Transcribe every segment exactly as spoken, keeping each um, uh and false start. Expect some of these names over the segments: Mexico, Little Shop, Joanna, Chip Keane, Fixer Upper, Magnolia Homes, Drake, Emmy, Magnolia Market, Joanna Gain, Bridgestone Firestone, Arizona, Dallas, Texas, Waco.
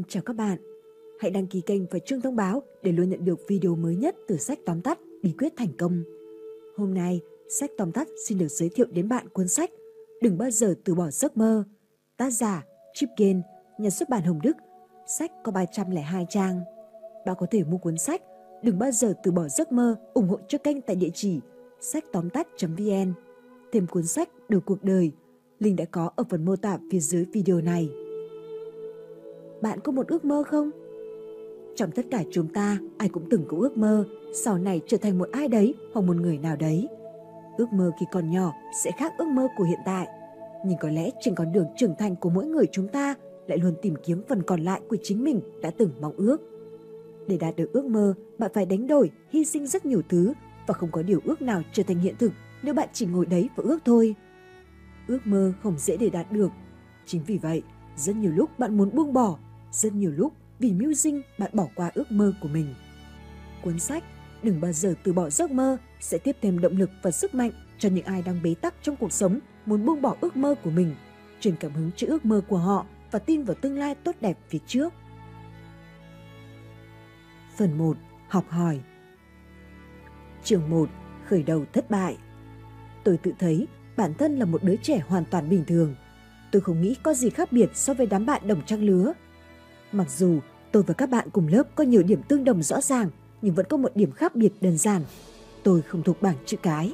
Xin chào các bạn. Hãy đăng ký kênh và chuông thông báo để luôn nhận được video mới nhất từ sách tóm tắt Bí quyết thành công. Hôm nay, sách tóm tắt xin được giới thiệu đến bạn cuốn sách Đừng bao giờ từ bỏ giấc mơ. Tác giả Chip Keane, nhà xuất bản Hồng Đức. Sách có ba trăm lẻ hai trang. Bạn có thể mua cuốn sách Đừng bao giờ từ bỏ giấc mơ ủng hộ cho kênh tại địa chỉ sách tóm tắt.vn. Thêm cuốn sách Đổi cuộc đời, link đã có ở phần mô tả phía dưới video này. Bạn có một ước mơ không? Trong tất cả chúng ta, ai cũng từng có ước mơ, sau này trở thành một ai đấy hoặc một người nào đấy. Ước mơ khi còn nhỏ sẽ khác ước mơ của hiện tại. Nhưng có lẽ trên con đường trưởng thành của mỗi người chúng ta lại luôn tìm kiếm phần còn lại của chính mình đã từng mong ước. Để đạt được ước mơ, bạn phải đánh đổi, hy sinh rất nhiều thứ và không có điều ước nào trở thành hiện thực nếu bạn chỉ ngồi đấy và ước thôi. Ước mơ không dễ để đạt được. Chính vì vậy, rất nhiều lúc bạn muốn buông bỏ, rất nhiều lúc vì mưu sinh bạn bỏ qua ước mơ của mình. Cuốn sách Đừng bao giờ từ bỏ giấc mơ sẽ tiếp thêm động lực và sức mạnh cho những ai đang bế tắc trong cuộc sống muốn buông bỏ ước mơ của mình, truyền cảm hứng cho ước mơ của họ và tin vào tương lai tốt đẹp phía trước. Phần một. Học hỏi. Chương một. Khởi đầu thất bại. Tôi tự thấy bản thân là một đứa trẻ hoàn toàn bình thường. Tôi không nghĩ có gì khác biệt so với đám bạn đồng trang lứa. Mặc dù tôi và các bạn cùng lớp có nhiều điểm tương đồng rõ ràng, nhưng vẫn có một điểm khác biệt đơn giản. Tôi không thuộc bảng chữ cái.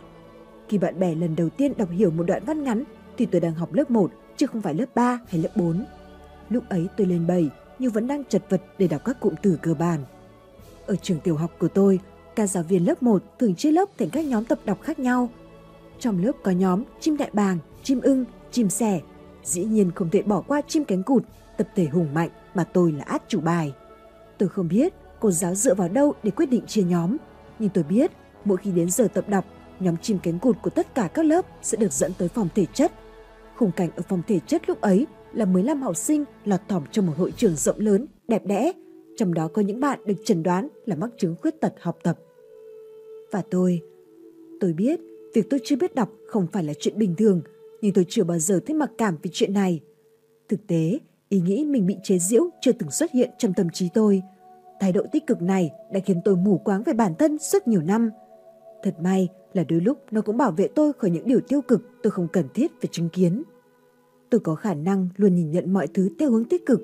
Khi bạn bè lần đầu tiên đọc hiểu một đoạn văn ngắn thì tôi đang học lớp một chứ không phải lớp ba hay lớp bốn. Lúc ấy tôi lên bảy nhưng vẫn đang chật vật để đọc các cụm từ cơ bản. Ở trường tiểu học của tôi, các giáo viên lớp một thường chia lớp thành các nhóm tập đọc khác nhau. Trong lớp có nhóm chim đại bàng, chim ưng, chim sẻ. Dĩ nhiên không thể bỏ qua chim cánh cụt, tập thể hùng mạnh mà tôi là át chủ bài. Tôi không biết cô giáo dựa vào đâu để quyết định chia nhóm, nhưng tôi biết mỗi khi đến giờ tập đọc, nhóm chim cánh cụt của tất cả các lớp sẽ được dẫn tới phòng thể chất. Khung cảnh ở phòng thể chất lúc ấy là mười lăm học sinh lọt thỏm trong một hội trường rộng lớn, đẹp đẽ, trong đó có những bạn được chẩn đoán là mắc chứng khuyết tật học tập. Và tôi, tôi biết việc tôi chưa biết đọc không phải là chuyện bình thường, nhưng tôi chưa bao giờ thấy mặc cảm về chuyện này. Thực tế, ý nghĩ mình bị chế giễu chưa từng xuất hiện trong tâm trí tôi. Thái độ tích cực này đã khiến tôi mù quáng về bản thân suốt nhiều năm. Thật may là đôi lúc nó cũng bảo vệ tôi khỏi những điều tiêu cực tôi không cần thiết phải chứng kiến. Tôi có khả năng luôn nhìn nhận mọi thứ theo hướng tích cực.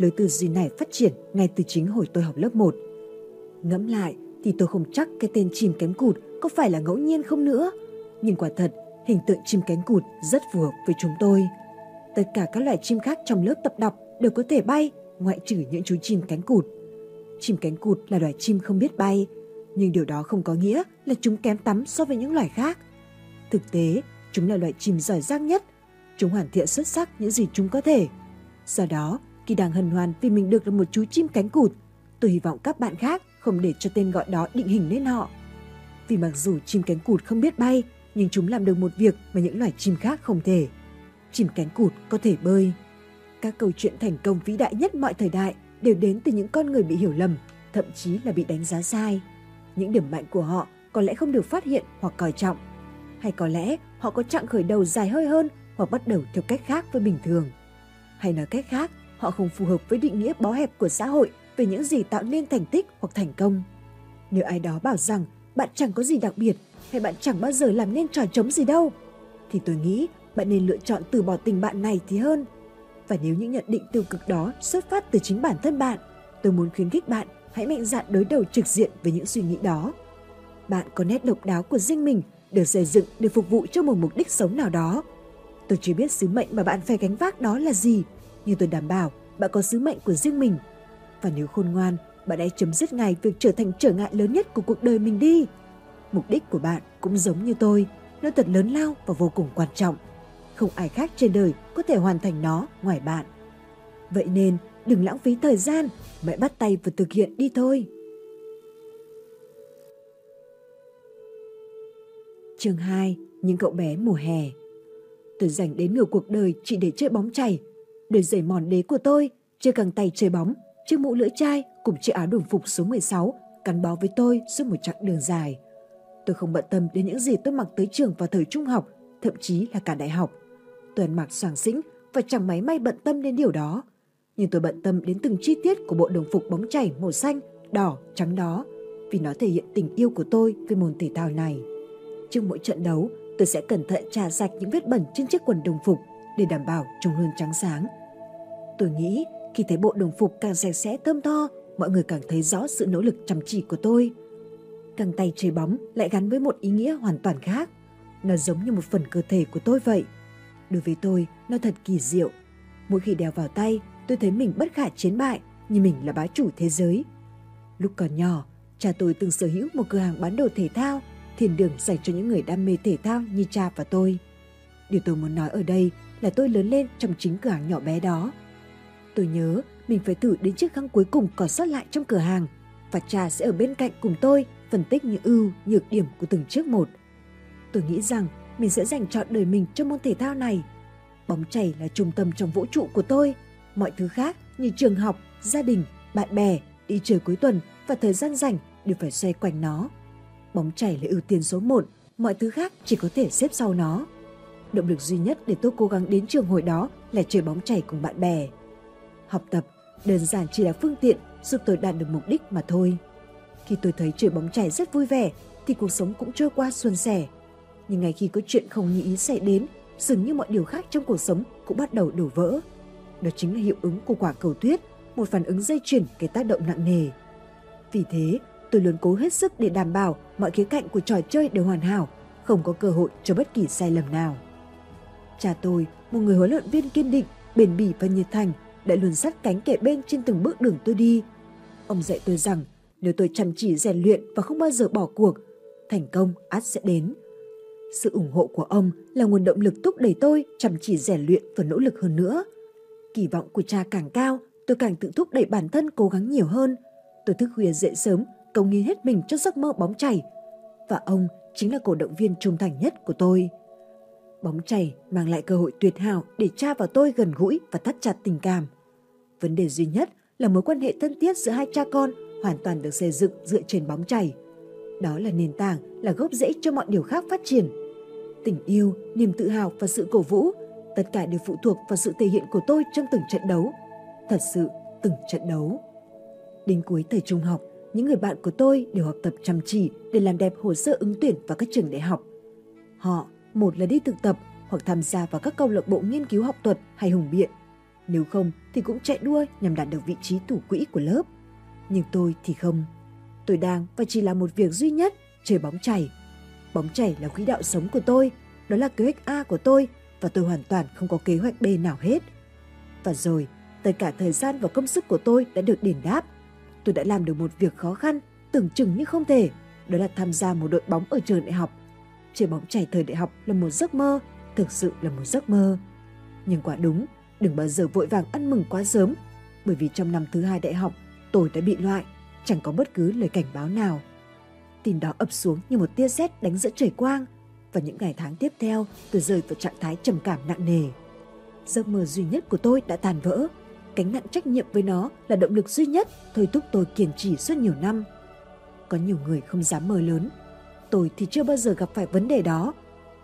Lối tư duy này phát triển ngay từ chính hồi tôi học lớp một. Ngẫm lại thì tôi không chắc cái tên chim cánh cụt có phải là ngẫu nhiên không nữa. Nhưng quả thật, hình tượng chim cánh cụt rất phù hợp với chúng tôi. Tất cả các loài chim khác trong lớp tập đọc đều có thể bay, ngoại trừ những chú chim cánh cụt. Chim cánh cụt là loài chim không biết bay, nhưng điều đó không có nghĩa là chúng kém tắm so với những loài khác. Thực tế, chúng là loài chim giỏi giang nhất. Chúng hoàn thiện xuất sắc những gì chúng có thể. Do đó, khi đang hân hoan vì mình được là một chú chim cánh cụt, tôi hy vọng các bạn khác không để cho tên gọi đó định hình lên họ. Vì mặc dù chim cánh cụt không biết bay, nhưng chúng làm được một việc mà những loài chim khác không thể. Chim cánh cụt có thể bơi. Các câu chuyện thành công vĩ đại nhất mọi thời đại đều đến từ những con người bị hiểu lầm, thậm chí là bị đánh giá sai. Những điểm mạnh của họ có lẽ không được phát hiện hoặc coi trọng. Hay có lẽ họ có chặng khởi đầu dài hơi hơn hoặc bắt đầu theo cách khác với bình thường. Hay nói cách khác, họ không phù hợp với định nghĩa bó hẹp của xã hội về những gì tạo nên thành tích hoặc thành công. Nếu ai đó bảo rằng bạn chẳng có gì đặc biệt, hay bạn chẳng bao giờ làm nên trò trống gì đâu, thì tôi nghĩ bạn nên lựa chọn từ bỏ tình bạn này thì hơn. Và nếu những nhận định tiêu cực đó xuất phát từ chính bản thân bạn, tôi muốn khuyến khích bạn hãy mạnh dạn đối đầu trực diện với những suy nghĩ đó. Bạn có nét độc đáo của riêng mình, được xây dựng để phục vụ cho một mục đích sống nào đó. Tôi chưa biết sứ mệnh mà bạn phải gánh vác đó là gì, nhưng tôi đảm bảo bạn có sứ mệnh của riêng mình. Và nếu khôn ngoan, bạn hãy chấm dứt ngay việc trở thành trở ngại lớn nhất của cuộc đời mình đi. Mục đích của bạn cũng giống như tôi, nó thật lớn lao và vô cùng quan trọng. Không ai khác trên đời có thể hoàn thành nó ngoài bạn. Vậy nên đừng lãng phí thời gian, hãy bắt tay vào thực hiện đi thôi. Chương hai. Những cậu bé mùa hè. Tôi dành đến nửa cuộc đời chỉ để chơi bóng chày. Đôi giày mòn đế của tôi, chiếc găng tay chơi bóng, chiếc mũ lưỡi chai cùng chiếc áo đồng phục số mười sáu gắn bó với tôi suốt một chặng đường dài. Tôi không bận tâm đến những gì tôi mặc tới trường vào thời trung học, thậm chí là cả đại học. Tôi ăn mặc xoàng xĩnh và chẳng máy may bận tâm đến điều đó. nhưng tôi bận tâm đến từng chi tiết của bộ đồng phục bóng chảy màu xanh, đỏ, trắng đó, vì nó thể hiện tình yêu của tôi với môn thể thao này. Trước mỗi trận đấu, tôi sẽ cẩn thận chà sạch những vết bẩn trên chiếc quần đồng phục để đảm bảo trông luôn trắng sáng. Tôi nghĩ khi thấy bộ đồng phục càng sạch sẽ thơm tho, mọi người càng thấy rõ sự nỗ lực chăm chỉ của tôi. Căng tay chơi bóng lại gắn với một ý nghĩa hoàn toàn khác. Nó giống như một phần cơ thể của tôi vậy. Đối với tôi, nó thật kỳ diệu. Mỗi khi đeo vào tay, tôi thấy mình bất khả chiến bại, như mình là bá chủ thế giới. Lúc còn nhỏ, cha tôi từng sở hữu một cửa hàng bán đồ thể thao, thiên đường dành cho những người đam mê thể thao như cha và tôi. Điều tôi muốn nói ở đây là tôi lớn lên trong chính cửa hàng nhỏ bé đó. Tôi nhớ mình phải thử đến chiếc khăn cuối cùng còn sót lại trong cửa hàng, và cha sẽ ở bên cạnh cùng tôi phân tích những ưu, nhược điểm của từng chiếc một. Tôi nghĩ rằng mình sẽ dành trọn đời mình cho môn thể thao này. Bóng chày là trung tâm trong vũ trụ của tôi. Mọi thứ khác như trường học, gia đình, bạn bè, đi chơi cuối tuần và thời gian rảnh đều phải xoay quanh nó. Bóng chày là ưu tiên số một, mọi thứ khác chỉ có thể xếp sau nó. Động lực duy nhất để tôi cố gắng đến trường hồi đó là chơi bóng chày cùng bạn bè. Học tập đơn giản chỉ là phương tiện giúp tôi đạt được mục đích mà thôi. Khi tôi thấy chơi bóng chày rất vui vẻ thì cuộc sống cũng trôi qua suôn sẻ. Nhưng ngay khi có chuyện không như ý xảy đến, dường như mọi điều khác trong cuộc sống cũng bắt đầu đổ vỡ. Đó chính là hiệu ứng của quả cầu tuyết, một phản ứng dây chuyền gây tác động nặng nề. Vì thế, tôi luôn cố hết sức để đảm bảo mọi khía cạnh của trò chơi đều hoàn hảo, không có cơ hội cho bất kỳ sai lầm nào. Cha tôi, một người huấn luyện viên kiên định, bền bỉ và nhiệt thành, đã luôn sát cánh kề bên trên từng bước đường tôi đi. Ông dạy tôi rằng nếu tôi chăm chỉ rèn luyện và không bao giờ bỏ cuộc, thành công ắt sẽ đến. Sự ủng hộ của ông là nguồn động lực thúc đẩy tôi chăm chỉ rèn luyện và nỗ lực hơn nữa. Kỳ vọng của cha càng cao, tôi càng tự thúc đẩy bản thân cố gắng nhiều hơn. Tôi thức khuya dậy sớm, cống hiến hết mình cho giấc mơ bóng chày. Và ông chính là cổ động viên trung thành nhất của tôi. Bóng chày mang lại cơ hội tuyệt hảo để cha và tôi gần gũi và thắt chặt tình cảm. Vấn đề duy nhất là mối quan hệ thân thiết giữa hai cha con hoàn toàn được xây dựng dựa trên bóng chày. Đó là nền tảng, là gốc rễ cho mọi điều khác phát triển. Tình yêu, niềm tự hào và sự cổ vũ, tất cả đều phụ thuộc vào sự thể hiện của tôi trong từng trận đấu. Thật sự, từng trận đấu. Đến cuối thời trung học, những người bạn của tôi đều học tập chăm chỉ để làm đẹp hồ sơ ứng tuyển vào các trường đại học. Họ, một là đi thực tập hoặc tham gia vào các câu lạc bộ nghiên cứu học thuật hay hùng biện. Nếu không thì cũng chạy đua nhằm đạt được vị trí thủ quỹ của lớp. Nhưng tôi thì không. Tôi đang và chỉ làm một việc duy nhất, chơi bóng chày. Bóng chày là quỹ đạo sống của tôi, đó là kế hoạch A của tôi và tôi hoàn toàn không có kế hoạch B nào hết. Và rồi, tất cả thời gian và công sức của tôi đã được đền đáp. Tôi đã làm được một việc khó khăn, tưởng chừng như không thể, đó là tham gia một đội bóng ở trường đại học. Chơi bóng chày thời đại học là một giấc mơ, thực sự là một giấc mơ. Nhưng quả đúng, đừng bao giờ vội vàng ăn mừng quá sớm, bởi vì trong năm thứ hai đại học, tôi đã bị loại, chẳng có bất cứ lời cảnh báo nào. Tin đó ập xuống như một tia sét đánh giữa trời quang, và những ngày tháng tiếp theo tôi rơi vào trạng thái trầm cảm nặng nề. Giấc mơ duy nhất của tôi đã tan vỡ, gánh nặng trách nhiệm với nó là động lực duy nhất thôi thúc tôi kiên trì suốt nhiều năm. Có nhiều người không dám mơ lớn, tôi thì chưa bao giờ gặp phải vấn đề đó.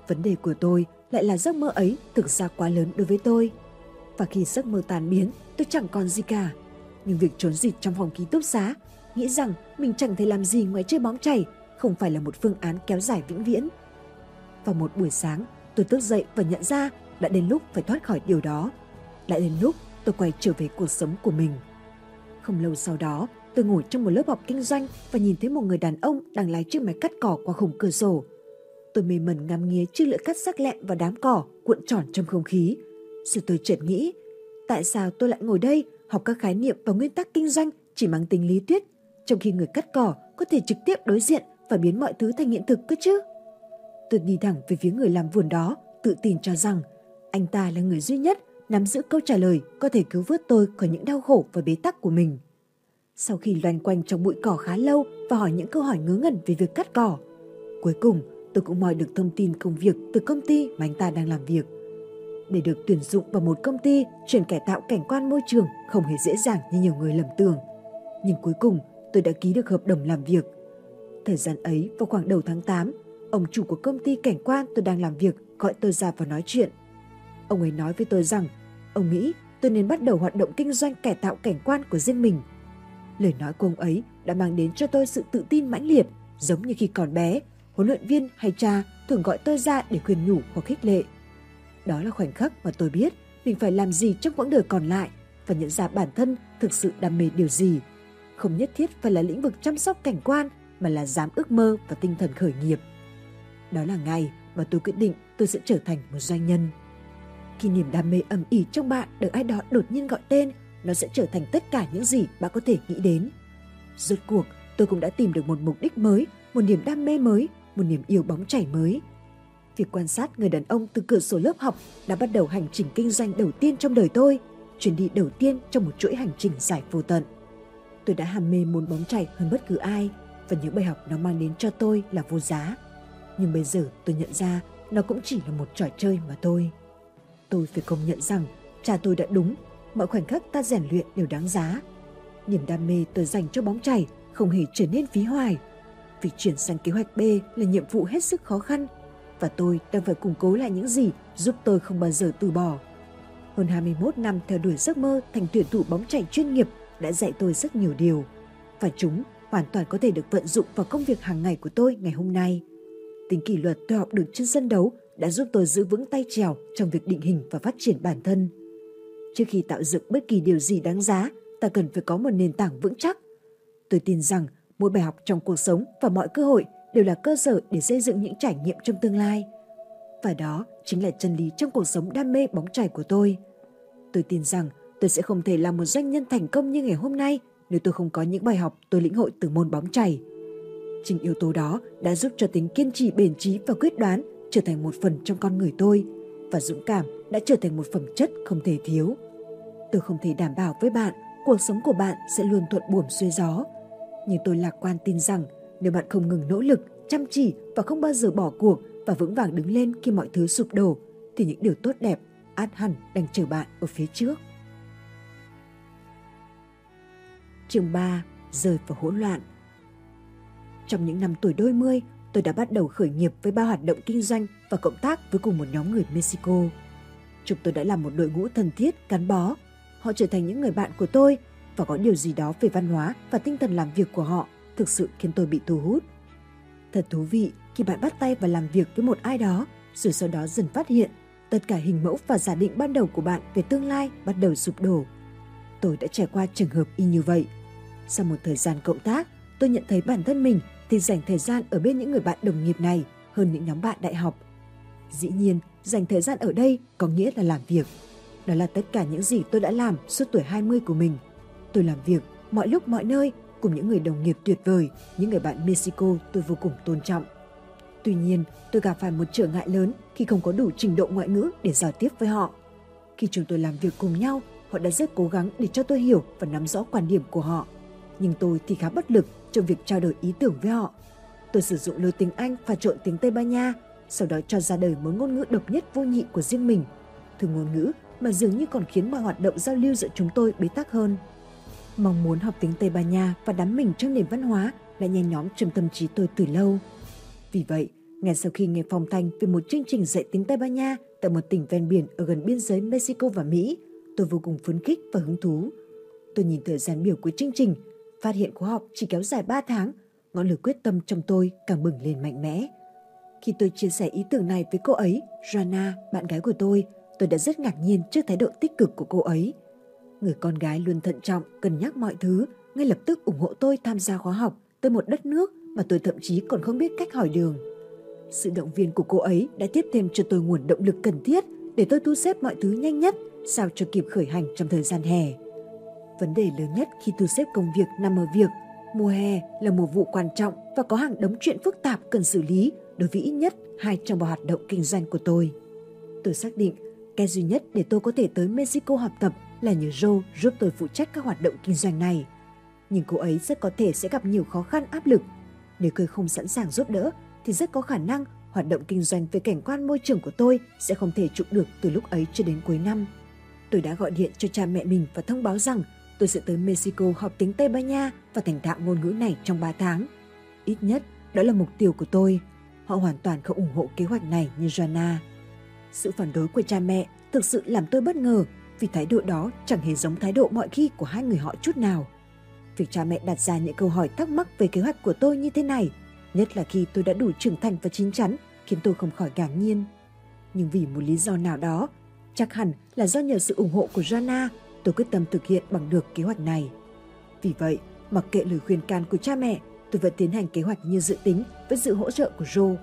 Vấn đề của tôi lại là giấc mơ ấy thực ra quá lớn đối với tôi. Và khi giấc mơ tan biến, tôi chẳng còn gì cả. Nhưng việc trốn dịch trong phòng ký túc xá, nghĩ rằng mình chẳng thể làm gì ngoài chơi bóng chày, không phải là một phương án kéo dài vĩnh viễn. Vào một buổi sáng, tôi thức dậy và nhận ra đã đến lúc phải thoát khỏi điều đó. Đã đến lúc tôi quay trở về cuộc sống của mình. Không lâu sau đó, tôi ngồi trong một lớp học kinh doanh và nhìn thấy một người đàn ông đang lái chiếc máy cắt cỏ qua khung cửa sổ. Tôi mê mẩn ngắm nghía chiếc lưỡi cắt sắc lẹm và đám cỏ cuộn tròn trong không khí. Rồi tôi chợt nghĩ, tại sao tôi lại ngồi đây học các khái niệm và nguyên tắc kinh doanh chỉ mang tính lý thuyết, trong khi người cắt cỏ có thể trực tiếp đối diện và biến mọi thứ thành hiện thực cơ chứ? Tôi đi thẳng về phía người làm vườn đó, tự tin cho rằng anh ta là người duy nhất nắm giữ câu trả lời có thể cứu vớt tôi khỏi những đau khổ và bế tắc của mình. Sau khi loanh quanh trong bụi cỏ khá lâu và hỏi những câu hỏi ngớ ngẩn về việc cắt cỏ, cuối cùng tôi cũng moi được thông tin công việc từ công ty mà anh ta đang làm việc. Để được tuyển dụng vào một công ty chuyên cải tạo cảnh quan môi trường không hề dễ dàng như nhiều người lầm tưởng. Nhưng cuối cùng, tôi đã ký được hợp đồng làm việc. Thời gian ấy, vào khoảng đầu tháng tám, ông chủ của công ty cảnh quan tôi đang làm việc gọi tôi ra và nói chuyện. Ông ấy nói với tôi rằng, ông nghĩ tôi nên bắt đầu hoạt động kinh doanh cải tạo cảnh quan của riêng mình. Lời nói của ông ấy đã mang đến cho tôi sự tự tin mãnh liệt, giống như khi còn bé, huấn luyện viên hay cha thường gọi tôi ra để khuyên nhủ hoặc khích lệ. Đó là khoảnh khắc mà tôi biết mình phải làm gì trong quãng đời còn lại và nhận ra bản thân thực sự đam mê điều gì. Không nhất thiết phải là lĩnh vực chăm sóc cảnh quan mà là dám ước mơ và tinh thần khởi nghiệp. Đó là ngày mà tôi quyết định tôi sẽ trở thành một doanh nhân. Khi niềm đam mê ầm ĩ trong bạn được ai đó đột nhiên gọi tên, nó sẽ trở thành tất cả những gì bạn có thể nghĩ đến. Rốt cuộc, tôi cũng đã tìm được một mục đích mới, một niềm đam mê mới, một niềm yêu bóng chảy mới. Việc quan sát người đàn ông từ cửa sổ lớp học đã bắt đầu hành trình kinh doanh đầu tiên trong đời tôi, chuyến đi đầu tiên trong một chuỗi hành trình dài vô tận. Tôi đã ham mê môn bóng chảy hơn bất cứ ai, và những bài học nó mang đến cho tôi là vô giá. Nhưng bây giờ tôi nhận ra nó cũng chỉ là một trò chơi mà thôi. Tôi phải công nhận rằng cha tôi đã đúng, mọi khoảnh khắc ta rèn luyện đều đáng giá. Niềm đam mê tôi dành cho bóng chày không hề trở nên phí hoài. Vì chuyển sang kế hoạch B là nhiệm vụ hết sức khó khăn và tôi đang phải củng cố lại những gì giúp tôi không bao giờ từ bỏ. Hơn hai mươi mốt năm theo đuổi giấc mơ thành tuyển thủ bóng chày chuyên nghiệp đã dạy tôi rất nhiều điều và chúng hoàn toàn có thể được vận dụng vào công việc hàng ngày của tôi ngày hôm nay. Tính kỷ luật tôi học được trên sân đấu đã giúp tôi giữ vững tay trèo trong việc định hình và phát triển bản thân. Trước khi tạo dựng bất kỳ điều gì đáng giá, ta cần phải có một nền tảng vững chắc. Tôi tin rằng mỗi bài học trong cuộc sống và mọi cơ hội đều là cơ sở để xây dựng những trải nghiệm trong tương lai. Và đó chính là chân lý trong cuộc sống đam mê bóng chày của tôi. Tôi tin rằng tôi sẽ không thể là một doanh nhân thành công như ngày hôm nay nếu tôi không có những bài học tôi lĩnh hội từ môn bóng chày. Chính yếu tố đó đã giúp cho tính kiên trì, bền trí và quyết đoán trở thành một phần trong con người tôi, và dũng cảm đã trở thành một phẩm chất không thể thiếu. Tôi không thể đảm bảo với bạn cuộc sống của bạn sẽ luôn thuận buồm xuôi gió, nhưng tôi lạc quan tin rằng nếu bạn không ngừng nỗ lực, chăm chỉ và không bao giờ bỏ cuộc và vững vàng đứng lên khi mọi thứ sụp đổ, thì những điều tốt đẹp át hẳn đang chờ bạn ở phía trước. Chương ba. Rời vào hỗn loạn. Trong những năm tuổi đôi mươi, tôi đã bắt đầu khởi nghiệp với ba hoạt động kinh doanh và cộng tác với cùng một nhóm người Mexico. Chúng tôi đã làm một đội ngũ thân thiết, gắn bó. Họ trở thành những người bạn của tôi và có điều gì đó về văn hóa và tinh thần làm việc của họ thực sự khiến tôi bị thu hút. Thật thú vị khi bạn bắt tay và làm việc với một ai đó, rồi sau đó dần phát hiện tất cả hình mẫu và giả định ban đầu của bạn về tương lai bắt đầu sụp đổ. Tôi đã trải qua trường hợp y như vậy. Sau một thời gian cộng tác, tôi nhận thấy bản thân mình thì dành thời gian ở bên những người bạn đồng nghiệp này hơn những nhóm bạn đại học. Dĩ nhiên, dành thời gian ở đây có nghĩa là làm việc. Đó là tất cả những gì tôi đã làm suốt tuổi hai mươi của mình. Tôi làm việc mọi lúc mọi nơi cùng những người đồng nghiệp tuyệt vời, những người bạn Mexico tôi vô cùng tôn trọng. Tuy nhiên, tôi gặp phải một trở ngại lớn khi không có đủ trình độ ngoại ngữ để giao tiếp với họ. Khi chúng tôi làm việc cùng nhau, họ đã rất cố gắng để cho tôi hiểu và nắm rõ quan điểm của họ. Nhưng tôi thì khá bất lực trong việc trao đổi ý tưởng với họ. Tôi sử dụng lối tiếng Anh pha trộn tiếng Tây Ban Nha, sau đó cho ra đời một ngôn ngữ độc nhất vô nhị của riêng mình. Từ ngôn ngữ mà dường như còn khiến mọi hoạt động giao lưu giữa chúng tôi bế tắc hơn. Mong muốn học tiếng Tây Ban Nha và đắm mình trong nền văn hóa đã nhen nhóm trong tâm trí tôi từ lâu. Vì vậy, ngay sau khi nghe phong thanh về một chương trình dạy tiếng Tây Ban Nha tại một tỉnh ven biển ở gần biên giới Mexico và Mỹ, tôi vô cùng phấn khích và hứng thú. Tôi nhìn thời gian biểu của chương trình, phát hiện khóa học chỉ kéo dài ba tháng, ngọn lửa quyết tâm trong tôi càng bừng lên mạnh mẽ. Khi tôi chia sẻ ý tưởng này với cô ấy, Joanna, bạn gái của tôi, tôi đã rất ngạc nhiên trước thái độ tích cực của cô ấy. Người con gái luôn thận trọng, cân nhắc mọi thứ, ngay lập tức ủng hộ tôi tham gia khóa học tới một đất nước mà tôi thậm chí còn không biết cách hỏi đường. Sự động viên của cô ấy đã tiếp thêm cho tôi nguồn động lực cần thiết để tôi thu xếp mọi thứ nhanh nhất, sao cho kịp khởi hành trong thời gian hè. Vấn đề lớn nhất khi thu xếp công việc nằm ở việc mùa hè là mùa vụ quan trọng và có hàng đống chuyện phức tạp cần xử lý đối với ít nhất hai trong ba hoạt động kinh doanh của tôi. Tôi xác định cái duy nhất để tôi có thể tới Mexico học tập là nhờ Joe giúp tôi phụ trách các hoạt động kinh doanh này. Nhưng cô ấy rất có thể sẽ gặp nhiều khó khăn, áp lực. Nếu cô không sẵn sàng giúp đỡ thì rất có khả năng hoạt động kinh doanh về cảnh quan môi trường của tôi sẽ không thể trụ được từ lúc ấy cho đến cuối năm. Tôi đã gọi điện cho cha mẹ mình và thông báo rằng tôi sẽ tới Mexico học tiếng Tây Ban Nha và thành thạo ngôn ngữ này trong ba tháng. Ít nhất, đó là mục tiêu của tôi. Họ hoàn toàn không ủng hộ kế hoạch này như Joanna. Sự phản đối của cha mẹ thực sự làm tôi bất ngờ vì thái độ đó chẳng hề giống thái độ mọi khi của hai người họ chút nào. Việc cha mẹ đặt ra những câu hỏi thắc mắc về kế hoạch của tôi như thế này, nhất là khi tôi đã đủ trưởng thành và chín chắn, khiến tôi không khỏi ngạc nhiên. Nhưng vì một lý do nào đó, chắc hẳn là do nhờ sự ủng hộ của Joanna, tôi quyết tâm thực hiện bằng được kế hoạch này. Vì vậy, mặc kệ lời khuyên can của cha mẹ, tôi vẫn tiến hành kế hoạch như dự tính với sự hỗ trợ của Joe.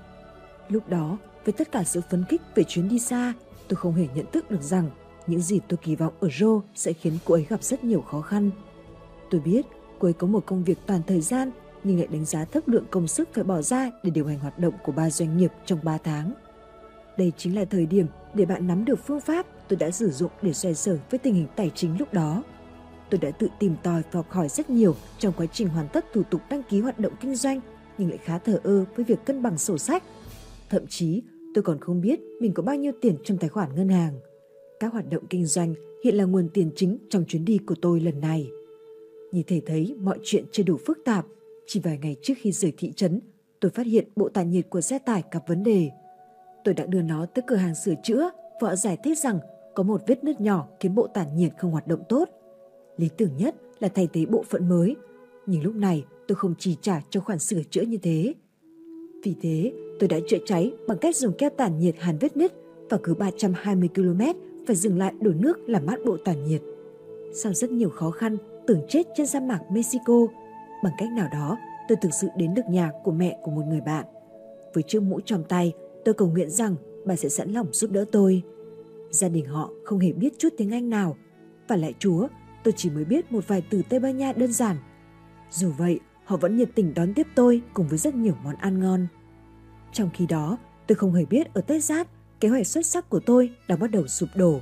Lúc đó, với tất cả sự phấn khích về chuyến đi xa, tôi không hề nhận thức được rằng những gì tôi kỳ vọng ở Joe sẽ khiến cô ấy gặp rất nhiều khó khăn. Tôi biết cô ấy có một công việc toàn thời gian nhưng lại đánh giá thấp lượng công sức phải bỏ ra để điều hành hoạt động của ba doanh nghiệp trong ba tháng. Đây chính là thời điểm để bạn nắm được phương pháp tôi đã sử dụng để xoay sở với tình hình tài chính lúc đó. Tôi đã tự tìm tòi và học hỏi rất nhiều trong quá trình hoàn tất thủ tục đăng ký hoạt động kinh doanh nhưng lại khá thờ ơ với việc cân bằng sổ sách. Thậm chí, tôi còn không biết mình có bao nhiêu tiền trong tài khoản ngân hàng. Các hoạt động kinh doanh hiện là nguồn tiền chính trong chuyến đi của tôi lần này. Như thể thấy mọi chuyện chưa đủ phức tạp, chỉ vài ngày trước khi rời thị trấn, tôi phát hiện bộ tản nhiệt của xe tải gặp vấn đề. Tôi đã đưa nó tới cửa hàng sửa chữa và họ giải thích rằng có một vết nứt nhỏ khiến bộ tản nhiệt không hoạt động tốt. Lý tưởng nhất là thay thế bộ phận mới, nhưng lúc này tôi không chi trả cho khoản sửa chữa như thế. Vì thế, tôi đã chữa cháy bằng cách dùng keo tản nhiệt hàn vết nứt và cứ ba trăm hai mươi ki lô mét phải dừng lại đổ nước làm mát bộ tản nhiệt. Sau rất nhiều khó khăn, tưởng chết trên sa mạc Mexico, bằng cách nào đó tôi thực sự đến được nhà của mẹ của một người bạn. Với chiếc mũ tròm tay, tôi cầu nguyện rằng bà sẽ sẵn lòng giúp đỡ tôi. Gia đình họ không hề biết chút tiếng Anh nào, và lại Chúa, tôi chỉ mới biết một vài từ Tây Ban Nha đơn giản. Dù vậy, họ vẫn nhiệt tình đón tiếp tôi cùng với rất nhiều món ăn ngon. Trong khi đó, tôi không hề biết ở Texas, kế hoạch xuất sắc của tôi đã bắt đầu sụp đổ.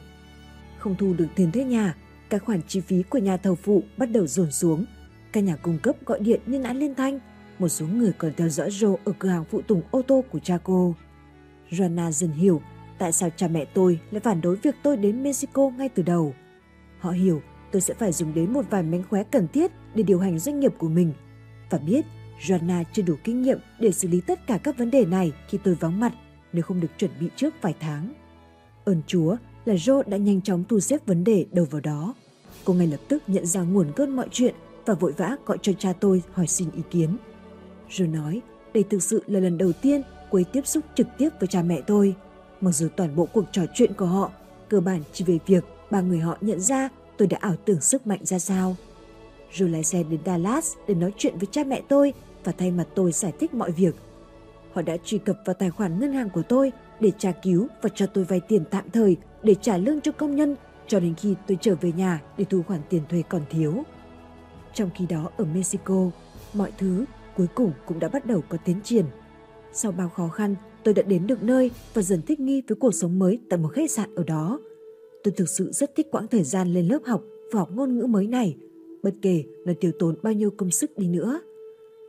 Không thu được tiền thuê nhà, các khoản chi phí của nhà thầu phụ bắt đầu dồn xuống. Các nhà cung cấp gọi điện lên án liên thanh. Một số người còn theo dõi Joe ở cửa hàng phụ tùng ô tô của cha cô. Joanna dần hiểu tại sao cha mẹ tôi lại phản đối việc tôi đến Mexico ngay từ đầu. Họ hiểu tôi sẽ phải dùng đến một vài mánh khóe cần thiết để điều hành doanh nghiệp của mình. Và biết Joanna chưa đủ kinh nghiệm để xử lý tất cả các vấn đề này khi tôi vắng mặt nếu không được chuẩn bị trước vài tháng. Ơn Chúa là Joe đã nhanh chóng thu xếp vấn đề đầu vào đó. Cô ngay lập tức nhận ra nguồn cơn mọi chuyện và vội vã gọi cho cha tôi hỏi xin ý kiến. Joe nói đây thực sự là lần đầu tiên cô ấy tiếp xúc trực tiếp với cha mẹ tôi. Mặc dù toàn bộ cuộc trò chuyện của họ cơ bản chỉ về việc ba người họ nhận ra tôi đã ảo tưởng sức mạnh ra sao. Joe lái xe đến Dallas để nói chuyện với cha mẹ tôi và thay mặt tôi giải thích mọi việc. Họ đã truy cập vào tài khoản ngân hàng của tôi để tra cứu và cho tôi vay tiền tạm thời để trả lương cho công nhân cho đến khi tôi trở về nhà để thu khoản tiền thuê còn thiếu. Trong khi đó ở Mexico, mọi thứ cuối cùng cũng đã bắt đầu có tiến triển. Sau bao khó khăn, tôi đã đến được nơi và dần thích nghi với cuộc sống mới tại một khách sạn ở đó. Tôi thực sự rất thích quãng thời gian lên lớp học và học ngôn ngữ mới này, bất kể nó tiêu tốn bao nhiêu công sức đi nữa.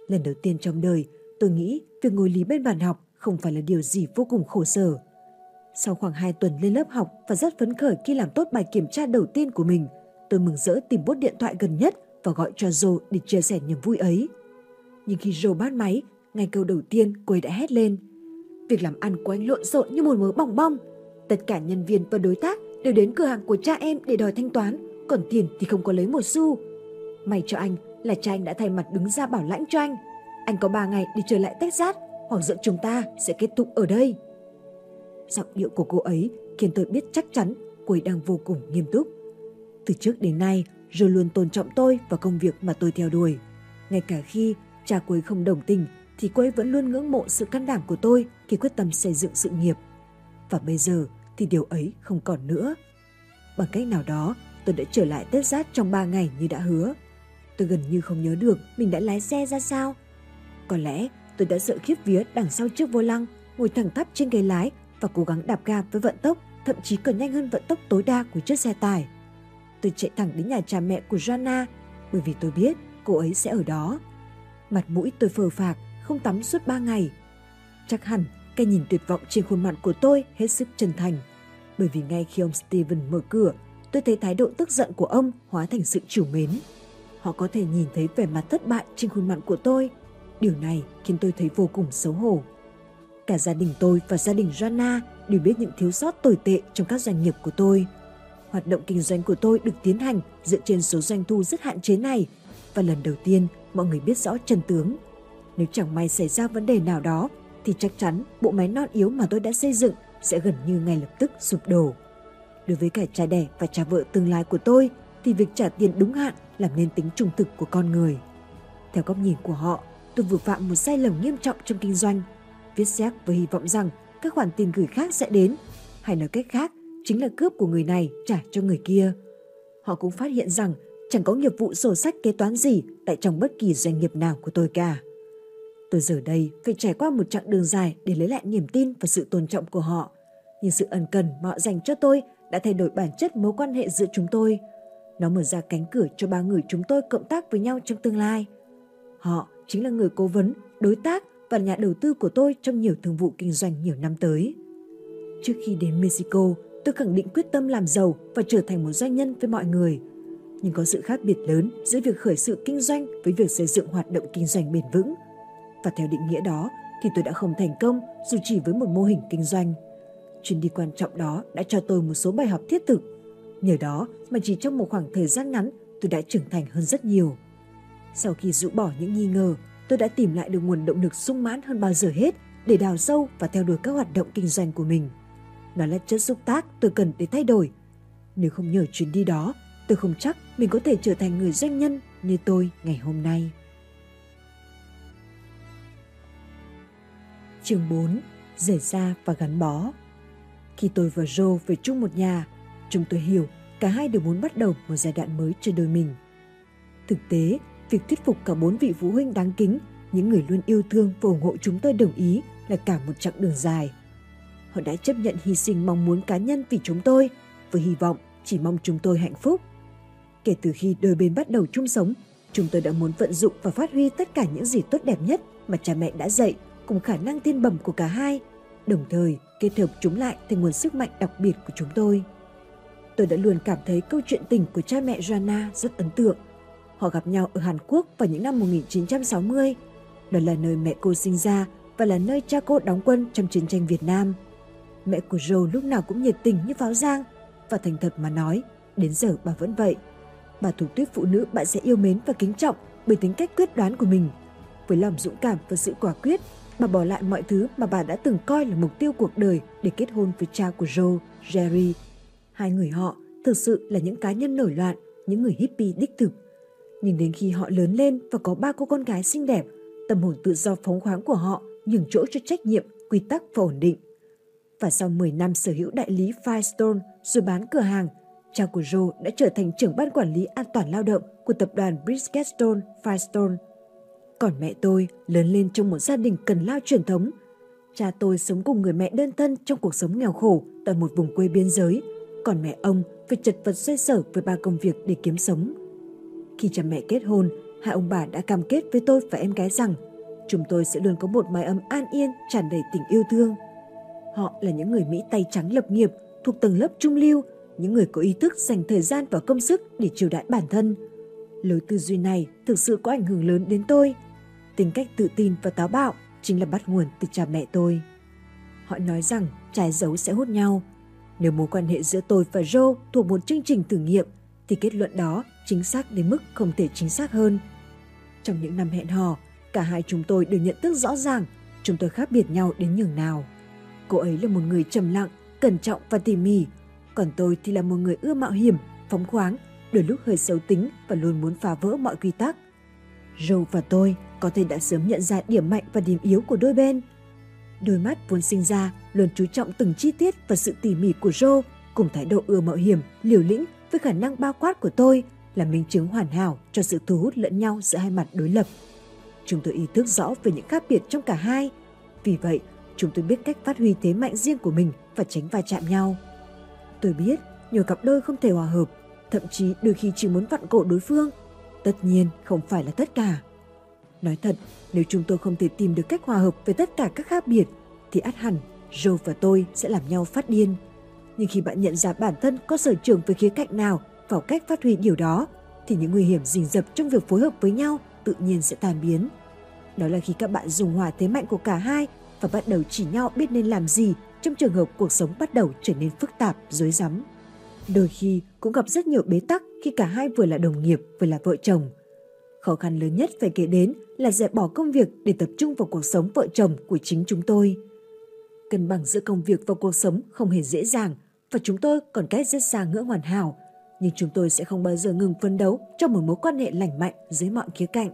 Lần đầu tiên trong đời, tôi nghĩ việc ngồi lý bên bàn học không phải là điều gì vô cùng khổ sở. Sau khoảng hai tuần lên lớp học và rất phấn khởi khi làm tốt bài kiểm tra đầu tiên của mình, tôi mừng rỡ tìm bốt điện thoại gần nhất và gọi cho Joe để chia sẻ niềm vui ấy. Nhưng khi Joe bắt máy, ngay câu đầu tiên cô ấy đã hét lên. Việc làm ăn của anh lộn xộn như một mớ bòng bong. Tất cả nhân viên và đối tác đều đến cửa hàng của cha em để đòi thanh toán, còn tiền thì không có lấy một xu. May cho anh là cha anh đã thay mặt đứng ra bảo lãnh cho anh. Anh có ba ngày để trở lại Texas, hoặc giữa chúng ta sẽ kết thúc ở đây. Giọng điệu của cô ấy khiến tôi biết chắc chắn cô ấy đang vô cùng nghiêm túc. Từ trước đến nay, Joe luôn tôn trọng tôi và công việc mà tôi theo đuổi. Ngay cả khi cha cô ấy không đồng tình thì cô ấy vẫn luôn ngưỡng mộ sự can đảm của tôi khi quyết tâm xây dựng sự nghiệp. Và bây giờ thì điều ấy không còn nữa. Bằng cách nào đó, tôi đã trở lại Texas trong ba ngày như đã hứa. Tôi gần như không nhớ được mình đã lái xe ra sao. Có lẽ tôi đã sợ khiếp vía đằng sau chiếc vô lăng, ngồi thẳng tắp trên ghế lái và cố gắng đạp ga với vận tốc, thậm chí còn nhanh hơn vận tốc tối đa của chiếc xe tải. Tôi chạy thẳng đến nhà cha mẹ của Joanna bởi vì tôi biết cô ấy sẽ ở đó. Mặt mũi tôi phờ phạc, không tắm suốt ba ngày. Chắc hẳn cái nhìn tuyệt vọng trên khuôn mặt của tôi hết sức chân thành. Bởi vì ngay khi ông Steven mở cửa, tôi thấy thái độ tức giận của ông hóa thành sự trìu mến. Họ có thể nhìn thấy vẻ mặt thất bại trên khuôn mặt của tôi. Điều này khiến tôi thấy vô cùng xấu hổ. Cả gia đình tôi và gia đình Joanna đều biết những thiếu sót tồi tệ trong các doanh nghiệp của tôi. Hoạt động kinh doanh của tôi được tiến hành dựa trên số doanh thu rất hạn chế này, và lần đầu tiên mọi người biết rõ chân tướng. Nếu chẳng may xảy ra vấn đề nào đó, thì chắc chắn bộ máy non yếu mà tôi đã xây dựng sẽ gần như ngay lập tức sụp đổ. Đối với cả cha đẻ và cha vợ tương lai của tôi, thì việc trả tiền đúng hạn làm nên tính trung thực của con người. Theo góc nhìn của họ, tôi vừa phạm một sai lầm nghiêm trọng trong kinh doanh, viết séc với hy vọng rằng các khoản tiền gửi khác sẽ đến, hay nói cách khác, chính là cướp của người này trả cho người kia. Họ cũng phát hiện rằng chẳng có nghiệp vụ sổ sách kế toán gì tại trong bất kỳ doanh nghiệp nào của tôi cả. Tôi giờ đây phải trải qua một chặng đường dài để lấy lại niềm tin và sự tôn trọng của họ. Nhưng sự ân cần mà họ dành cho tôi đã thay đổi bản chất mối quan hệ giữa chúng tôi. Nó mở ra cánh cửa cho ba người chúng tôi cộng tác với nhau trong tương lai. Họ chính là người cố vấn, đối tác và nhà đầu tư của tôi trong nhiều thương vụ kinh doanh nhiều năm tới. Trước khi đến Mexico, tôi khẳng định quyết tâm làm giàu và trở thành một doanh nhân với mọi người. Nhưng có sự khác biệt lớn giữa việc khởi sự kinh doanh với việc xây dựng hoạt động kinh doanh bền vững. Và theo định nghĩa đó thì tôi đã không thành công dù chỉ với một mô hình kinh doanh. Chuyến đi quan trọng đó đã cho tôi một số bài học thiết thực. Nhờ đó mà chỉ trong một khoảng thời gian ngắn tôi đã trưởng thành hơn rất nhiều. Sau khi rũ bỏ những nghi ngờ, tôi đã tìm lại được nguồn động lực sung mãn hơn bao giờ hết để đào sâu và theo đuổi các hoạt động kinh doanh của mình. Nó là chất xúc tác tôi cần để thay đổi. Nếu không nhờ chuyến đi đó, tôi không chắc mình có thể trở thành người doanh nhân như tôi ngày hôm nay. Chương bốn. Rời xa và gắn bó. Khi tôi và Joe về chung một nhà, chúng tôi hiểu cả hai đều muốn bắt đầu một giai đoạn mới cho đời mình. Thực tế, việc thuyết phục cả bốn vị phụ huynh đáng kính, những người luôn yêu thương và ủng hộ chúng tôi đồng ý là cả một chặng đường dài. Họ đã chấp nhận hy sinh mong muốn cá nhân vì chúng tôi, với hy vọng chỉ mong chúng tôi hạnh phúc. Kể từ khi đôi bên bắt đầu chung sống, chúng tôi đã muốn vận dụng và phát huy tất cả những gì tốt đẹp nhất mà cha mẹ đã dạy, cùng khả năng thiên bẩm của cả hai, đồng thời kết hợp chúng lại thành nguồn sức mạnh đặc biệt của chúng tôi. Tôi đã luôn cảm thấy câu chuyện tình của cha mẹ Joanna rất ấn tượng. Họ gặp nhau ở Hàn Quốc vào những năm một nghìn chín trăm sáu mươi. Đó là nơi mẹ cô sinh ra và là nơi cha cô đóng quân trong chiến tranh Việt Nam. Mẹ của Joe lúc nào cũng nhiệt tình như pháo giang, và thành thật mà nói, đến giờ bà vẫn vậy. Bà thủ tuyết phụ nữ bạn sẽ yêu mến và kính trọng bởi tính cách quyết đoán của mình. Với lòng dũng cảm và sự quả quyết, bà bỏ lại mọi thứ mà bà đã từng coi là mục tiêu cuộc đời để kết hôn với cha của Joe, Jerry. Hai người họ thực sự là những cá nhân nổi loạn, những người hippie đích thực. Nhưng đến khi họ lớn lên và có ba cô con gái xinh đẹp, tâm hồn tự do phóng khoáng của họ nhường chỗ cho trách nhiệm, quy tắc và ổn định. Và sau mười năm sở hữu đại lý Firestone rồi bán cửa hàng, cha của Joe đã trở thành trưởng ban quản lý an toàn lao động của tập đoàn Bridgestone Firestone. Còn mẹ tôi lớn lên trong một gia đình cần lao truyền thống. Cha tôi sống cùng người mẹ đơn thân trong cuộc sống nghèo khổ tại một vùng quê biên giới, còn mẹ ông phải chật vật xoay sở với ba công việc để kiếm sống. Khi cha mẹ kết hôn, hai ông bà đã cam kết với tôi và em gái rằng chúng tôi sẽ luôn có một mái ấm an yên tràn đầy tình yêu thương. Họ là những người Mỹ tay trắng lập nghiệp, thuộc tầng lớp trung lưu, những người có ý thức dành thời gian và công sức để chiều đãi bản thân. Lối tư duy này thực sự có ảnh hưởng lớn đến tôi. Tính cách tự tin và táo bạo chính là bắt nguồn từ cha mẹ tôi. Họ nói rằng trái dấu sẽ hút nhau. Nếu mối quan hệ giữa tôi và Joe thuộc một chương trình thử nghiệm, thì kết luận đó chính xác đến mức không thể chính xác hơn. Trong những năm hẹn hò, cả hai chúng tôi đều nhận thức rõ ràng chúng tôi khác biệt nhau đến nhường nào. Cô ấy là một người trầm lặng, cẩn trọng và tỉ mỉ, còn tôi thì là một người ưa mạo hiểm, phóng khoáng, đôi lúc hơi xấu tính và luôn muốn phá vỡ mọi quy tắc. Joe và tôi có thể đã sớm nhận ra điểm mạnh và điểm yếu của đôi bên. Đôi mắt vốn sinh ra luôn chú trọng từng chi tiết và sự tỉ mỉ của Joe, cùng thái độ ưa mạo hiểm, liều lĩnh với khả năng bao quát của tôi là minh chứng hoàn hảo cho sự thu hút lẫn nhau giữa hai mặt đối lập. Chúng tôi ý thức rõ về những khác biệt trong cả hai, vì vậy chúng tôi biết cách phát huy thế mạnh riêng của mình và tránh va chạm nhau. Tôi biết nhiều cặp đôi không thể hòa hợp, thậm chí đôi khi chỉ muốn vặn cổ đối phương. Tất nhiên không phải là tất cả. Nói thật, nếu chúng tôi không thể tìm được cách hòa hợp với tất cả các khác biệt, thì ắt hẳn Joe và tôi sẽ làm nhau phát điên. Nhưng khi bạn nhận ra bản thân có sở trường về khía cạnh nào, vào cách phát huy điều đó, thì những nguy hiểm rình rập trong việc phối hợp với nhau tự nhiên sẽ tan biến. Đó là khi các bạn dùng hòa thế mạnh của cả hai và bắt đầu chỉ nhau biết nên làm gì trong trường hợp cuộc sống bắt đầu trở nên phức tạp, rối rắm. Đôi khi cũng gặp rất nhiều bế tắc khi cả hai vừa là đồng nghiệp vừa là vợ chồng. Khó khăn lớn nhất phải kể đến là dẹp bỏ công việc để tập trung vào cuộc sống vợ chồng của chính chúng tôi. Cân bằng giữa công việc và cuộc sống không hề dễ dàng và chúng tôi còn cách rất xa ngưỡng hoàn hảo, nhưng chúng tôi sẽ không bao giờ ngừng phấn đấu cho một mối quan hệ lành mạnh dưới mọi khía cạnh.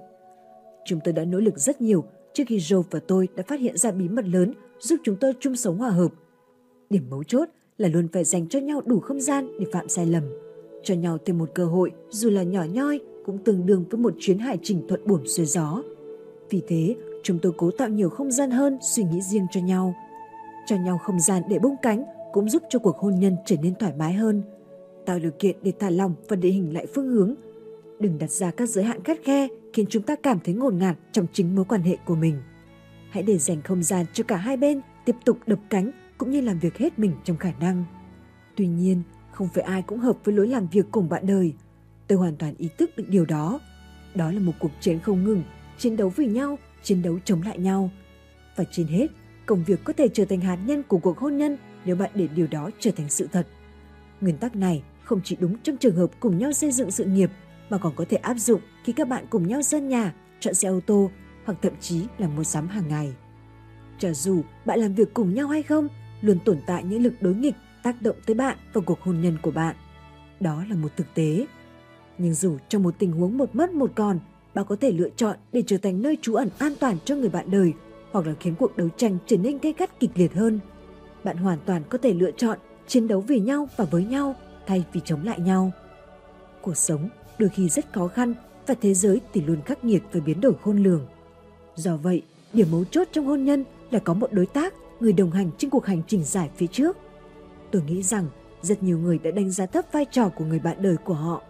Chúng tôi đã nỗ lực rất nhiều trước khi Joe và tôi đã phát hiện ra bí mật lớn giúp chúng tôi chung sống hòa hợp. Điểm mấu chốt là luôn phải dành cho nhau đủ không gian để phạm sai lầm, cho nhau thêm một cơ hội dù là nhỏ nhoi cũng tương đương với một chuyến hải trình thuận buồm xuôi gió. Vì thế, chúng tôi cố tạo nhiều không gian hơn suy nghĩ riêng cho nhau. Cho nhau không gian để bung cánh cũng giúp cho cuộc hôn nhân trở nên thoải mái hơn, tạo điều kiện để thả lỏng và định hình lại phương hướng. Đừng đặt ra các giới hạn khắt khe khiến chúng ta cảm thấy ngột ngạt trong chính mối quan hệ của mình. Hãy để dành không gian cho cả hai bên tiếp tục đập cánh cũng như làm việc hết mình trong khả năng. Tuy nhiên, không phải ai cũng hợp với lối làm việc cùng bạn đời. Tôi hoàn toàn ý thức được điều đó. Đó là một cuộc chiến không ngừng, chiến đấu vì nhau, chiến đấu chống lại nhau. Và trên hết, công việc có thể trở thành hạt nhân của cuộc hôn nhân nếu bạn để điều đó trở thành sự thật. Nguyên tắc này không chỉ đúng trong trường hợp cùng nhau xây dựng sự nghiệp mà còn có thể áp dụng khi các bạn cùng nhau dọn nhà, chọn xe ô tô hoặc thậm chí là mua sắm hàng ngày. Cho dù bạn làm việc cùng nhau hay không, luôn tồn tại những lực đối nghịch tác động tới bạn và cuộc hôn nhân của bạn. Đó là một thực tế. Nhưng dù trong một tình huống một mất một còn, bạn có thể lựa chọn để trở thành nơi trú ẩn an toàn cho người bạn đời hoặc là khiến cuộc đấu tranh trở nên gay gắt kịch liệt hơn. Bạn hoàn toàn có thể lựa chọn chiến đấu vì nhau và với nhau thay vì chống lại nhau. Cuộc sống đôi khi rất khó khăn và thế giới thì luôn khắc nghiệt với biến đổi khôn lường. Do vậy, điểm mấu chốt trong hôn nhân là có một đối tác, người đồng hành trên cuộc hành trình dài phía trước. Tôi nghĩ rằng rất nhiều người đã đánh giá thấp vai trò của người bạn đời của họ.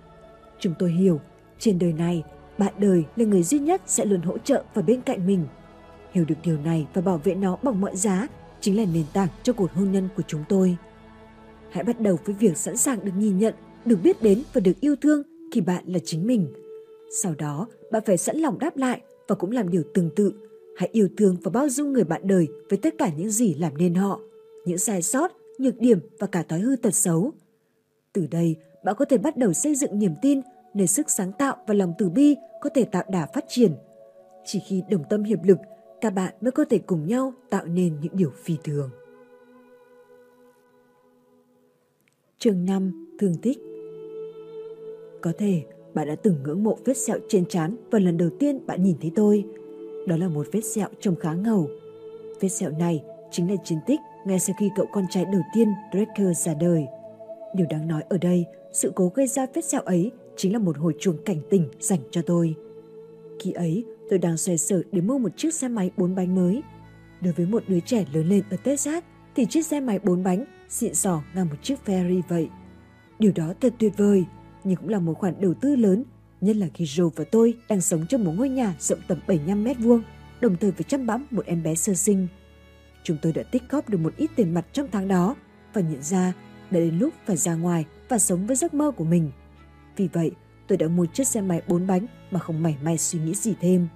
Chúng tôi hiểu, trên đời này, bạn đời là người duy nhất sẽ luôn hỗ trợ và bên cạnh mình. Hiểu được điều này và bảo vệ nó bằng mọi giá chính là nền tảng cho cuộc hôn nhân của chúng tôi. Hãy bắt đầu với việc sẵn sàng được nhìn nhận, được biết đến và được yêu thương khi bạn là chính mình. Sau đó, bạn phải sẵn lòng đáp lại và cũng làm điều tương tự. Hãy yêu thương và bao dung người bạn đời với tất cả những gì làm nên họ, những sai sót, nhược điểm và cả thói hư tật xấu. Từ đây, bạn có thể bắt đầu xây dựng niềm tin, nơi sức sáng tạo và lòng từ bi có thể tạo đà phát triển. Chỉ khi đồng tâm hiệp lực, các bạn mới có thể cùng nhau tạo nên những điều phi thường. Chương năm. Thương tích. Có thể bạn đã từng ngưỡng mộ vết sẹo trên trán vào lần đầu tiên bạn nhìn thấy tôi. Đó là một vết sẹo trông khá ngầu. Vết sẹo này chính là chiến tích ngay sau khi cậu con trai đầu tiên Drake ra đời. Điều đáng nói ở đây, sự cố gây ra vết sẹo ấy chính là một hồi chuông cảnh tỉnh dành cho tôi. Khi ấy, tôi đang xoay sở để mua một chiếc xe máy bốn bánh mới. Đối với một đứa trẻ lớn lên ở Texas thì chiếc xe máy bốn bánh xịn sò ngang một chiếc Ferrari vậy. Điều đó thật tuyệt vời, nhưng cũng là một khoản đầu tư lớn, nhất là khi Joe và tôi đang sống trong một ngôi nhà rộng tầm bảy mươi lăm mét vuông, đồng thời phải chăm bẵm một em bé sơ sinh. Chúng tôi đã tích góp được một ít tiền mặt trong tháng đó và nhận ra đã đến lúc phải ra ngoài và sống với giấc mơ của mình. Vì vậy, tôi đã mua chiếc xe máy bốn bánh mà không mảy may suy nghĩ gì thêm.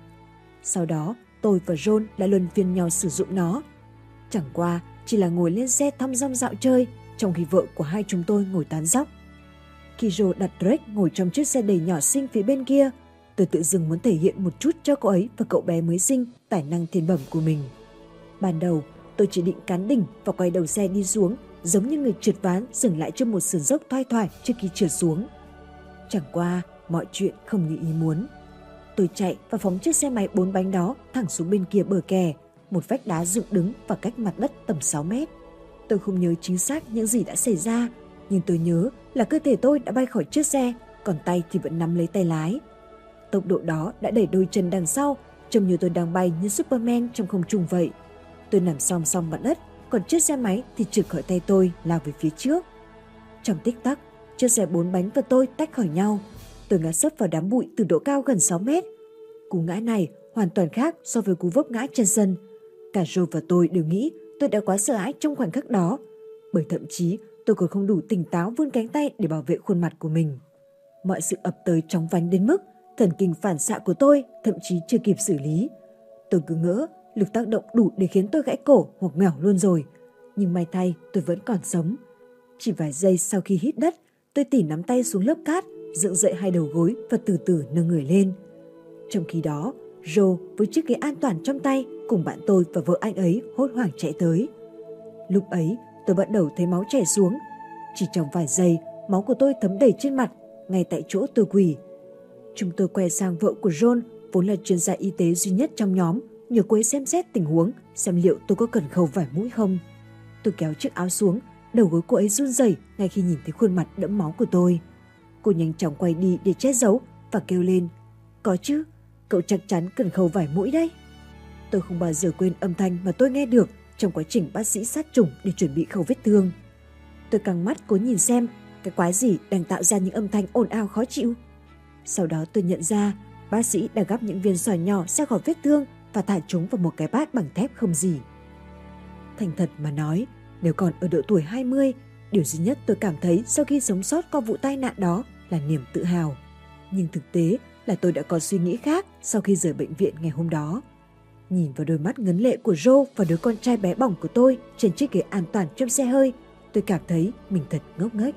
Sau đó, tôi và John đã luân phiên nhau sử dụng nó. Chẳng qua chỉ là ngồi lên xe thăm dong dạo chơi, trong khi vợ của hai chúng tôi ngồi tán dóc. Khi Joe đặt Drake ngồi trong chiếc xe đầy nhỏ xinh phía bên kia, tôi tự dưng muốn thể hiện một chút cho cậu ấy và cậu bé mới sinh tài năng thiên bẩm của mình. Ban đầu, tôi chỉ định cán đỉnh và quay đầu xe đi xuống, giống như người trượt ván dừng lại trước một sườn dốc thoai thoải trước khi trượt xuống. Chẳng qua, mọi chuyện không như ý muốn. Tôi chạy và phóng chiếc xe máy bốn bánh đó thẳng xuống bên kia bờ kè, một vách đá dựng đứng và cách mặt đất tầm sáu mét. Tôi không nhớ chính xác những gì đã xảy ra, nhưng tôi nhớ là cơ thể tôi đã bay khỏi chiếc xe, còn tay thì vẫn nắm lấy tay lái. Tốc độ đó đã đẩy đôi chân đằng sau, trông như tôi đang bay như Superman trong không trung vậy. Tôi nằm song song mặt đất, còn chiếc xe máy thì trượt khỏi tay tôi lao về phía trước. Trong tích tắc, chiếc xe bốn bánh và tôi tách khỏi nhau. Tôi ngã sấp vào đám bụi từ độ cao gần sáu mét. Cú ngã này hoàn toàn khác so với cú vấp ngã trên sân. Cả Joe và tôi đều nghĩ tôi đã quá sợ hãi trong khoảnh khắc đó, bởi thậm chí tôi còn không đủ tỉnh táo vươn cánh tay để bảo vệ khuôn mặt của mình. Mọi sự ập tới chóng vánh đến mức thần kinh phản xạ của tôi thậm chí chưa kịp xử lý. Tôi cứ ngỡ lực tác động đủ để khiến tôi gãy cổ hoặc ngẩng luôn rồi, nhưng may thay tôi vẫn còn sống. Chỉ vài giây sau khi hít đất, Tôi tỉ nắm tay xuống lớp cát, dựng dậy hai đầu gối và từ từ nâng người lên. Trong khi đó, Joe với chiếc ghế an toàn trong tay cùng bạn tôi và vợ anh ấy hốt hoảng chạy tới. Lúc ấy, tôi bắt đầu thấy máu chảy xuống. Chỉ trong vài giây, máu của tôi thấm đầy trên mặt, ngay tại chỗ tôi quỳ. Chúng tôi quay sang vợ của John, vốn là chuyên gia y tế duy nhất trong nhóm, nhờ cô ấy xem xét tình huống, xem liệu tôi có cần khâu vải mũi không. Tôi kéo chiếc áo xuống, đầu gối cô ấy run rẩy ngay khi nhìn thấy khuôn mặt đẫm máu của tôi. Cô nhanh chóng quay đi để che giấu và kêu lên, có chứ, cậu chắc chắn cần khâu vải mũi đấy. Tôi không bao giờ quên âm thanh mà tôi nghe được trong quá trình bác sĩ sát trùng để chuẩn bị khâu vết thương. Tôi căng mắt cố nhìn xem cái quái gì đang tạo ra những âm thanh ồn ào khó chịu. Sau đó tôi nhận ra bác sĩ đã gắp những viên sỏi nhỏ ra khỏi vết thương và thả chúng vào một cái bát bằng thép không gì. Thành thật mà nói, nếu còn ở độ tuổi hai mươi, điều duy nhất tôi cảm thấy sau khi sống sót qua vụ tai nạn đó là niềm tự hào. Nhưng thực tế là tôi đã có suy nghĩ khác sau khi rời bệnh viện ngày hôm đó. Nhìn vào đôi mắt ngấn lệ của Joe và đứa con trai bé bỏng của tôi trên chiếc ghế an toàn trong xe hơi, tôi cảm thấy mình thật ngốc nghếch.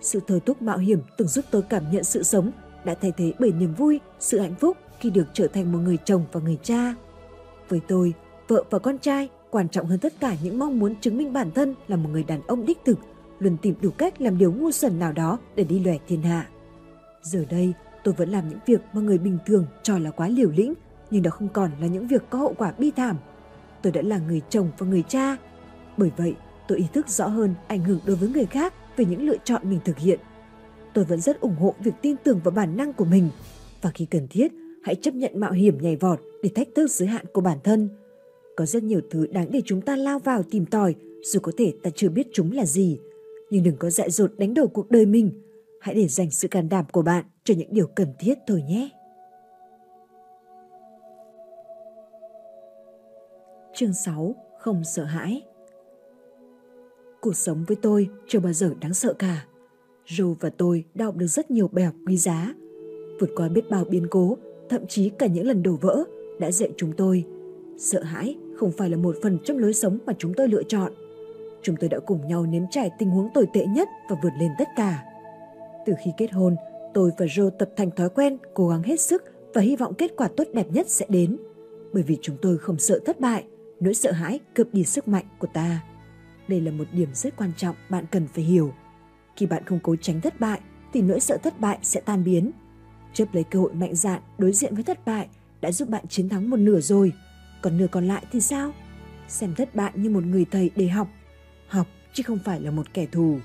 Sự thôi thúc mạo hiểm từng giúp tôi cảm nhận sự sống đã thay thế bởi niềm vui, sự hạnh phúc khi được trở thành một người chồng và người cha. Với tôi, vợ và con trai quan trọng hơn tất cả những mong muốn chứng minh bản thân là một người đàn ông đích thực, luôn tìm đủ cách làm điều ngu xuẩn nào đó để đi lòe thiên hạ. Giờ đây, tôi vẫn làm những việc mà người bình thường cho là quá liều lĩnh, nhưng đó không còn là những việc có hậu quả bi thảm. Tôi đã là người chồng và người cha. Bởi vậy, tôi ý thức rõ hơn ảnh hưởng đối với người khác về những lựa chọn mình thực hiện. Tôi vẫn rất ủng hộ việc tin tưởng vào bản năng của mình. Và khi cần thiết, hãy chấp nhận mạo hiểm nhảy vọt để thách thức giới hạn của bản thân. Có rất nhiều thứ đáng để chúng ta lao vào tìm tòi, dù có thể ta chưa biết chúng là gì. Nhưng đừng có dại dột đánh đổi cuộc đời mình. Hãy để dành sự can đảm của bạn cho những điều cần thiết thôi nhé. Chương sáu. Không sợ hãi. Cuộc sống với tôi chưa bao giờ đáng sợ cả. Joe và tôi đã học được rất nhiều bài học quý giá. Vượt qua biết bao biến cố, thậm chí cả những lần đổ vỡ đã dạy chúng tôi. Sợ hãi không phải là một phần trong lối sống mà chúng tôi lựa chọn. Chúng tôi đã cùng nhau nếm trải tình huống tồi tệ nhất và vượt lên tất cả. Từ khi kết hôn, tôi và Joe tập thành thói quen cố gắng hết sức và hy vọng kết quả tốt đẹp nhất sẽ đến. Bởi vì chúng tôi không sợ thất bại, nỗi sợ hãi cướp đi sức mạnh của ta. Đây là một điểm rất quan trọng bạn cần phải hiểu. Khi bạn không cố tránh thất bại thì nỗi sợ thất bại sẽ tan biến. Chấp lấy cơ hội mạnh dạn đối diện với thất bại đã giúp bạn chiến thắng một nửa rồi. Còn nửa còn lại thì sao? Xem thất bại như một người thầy để học. Học chứ không phải là một kẻ thù.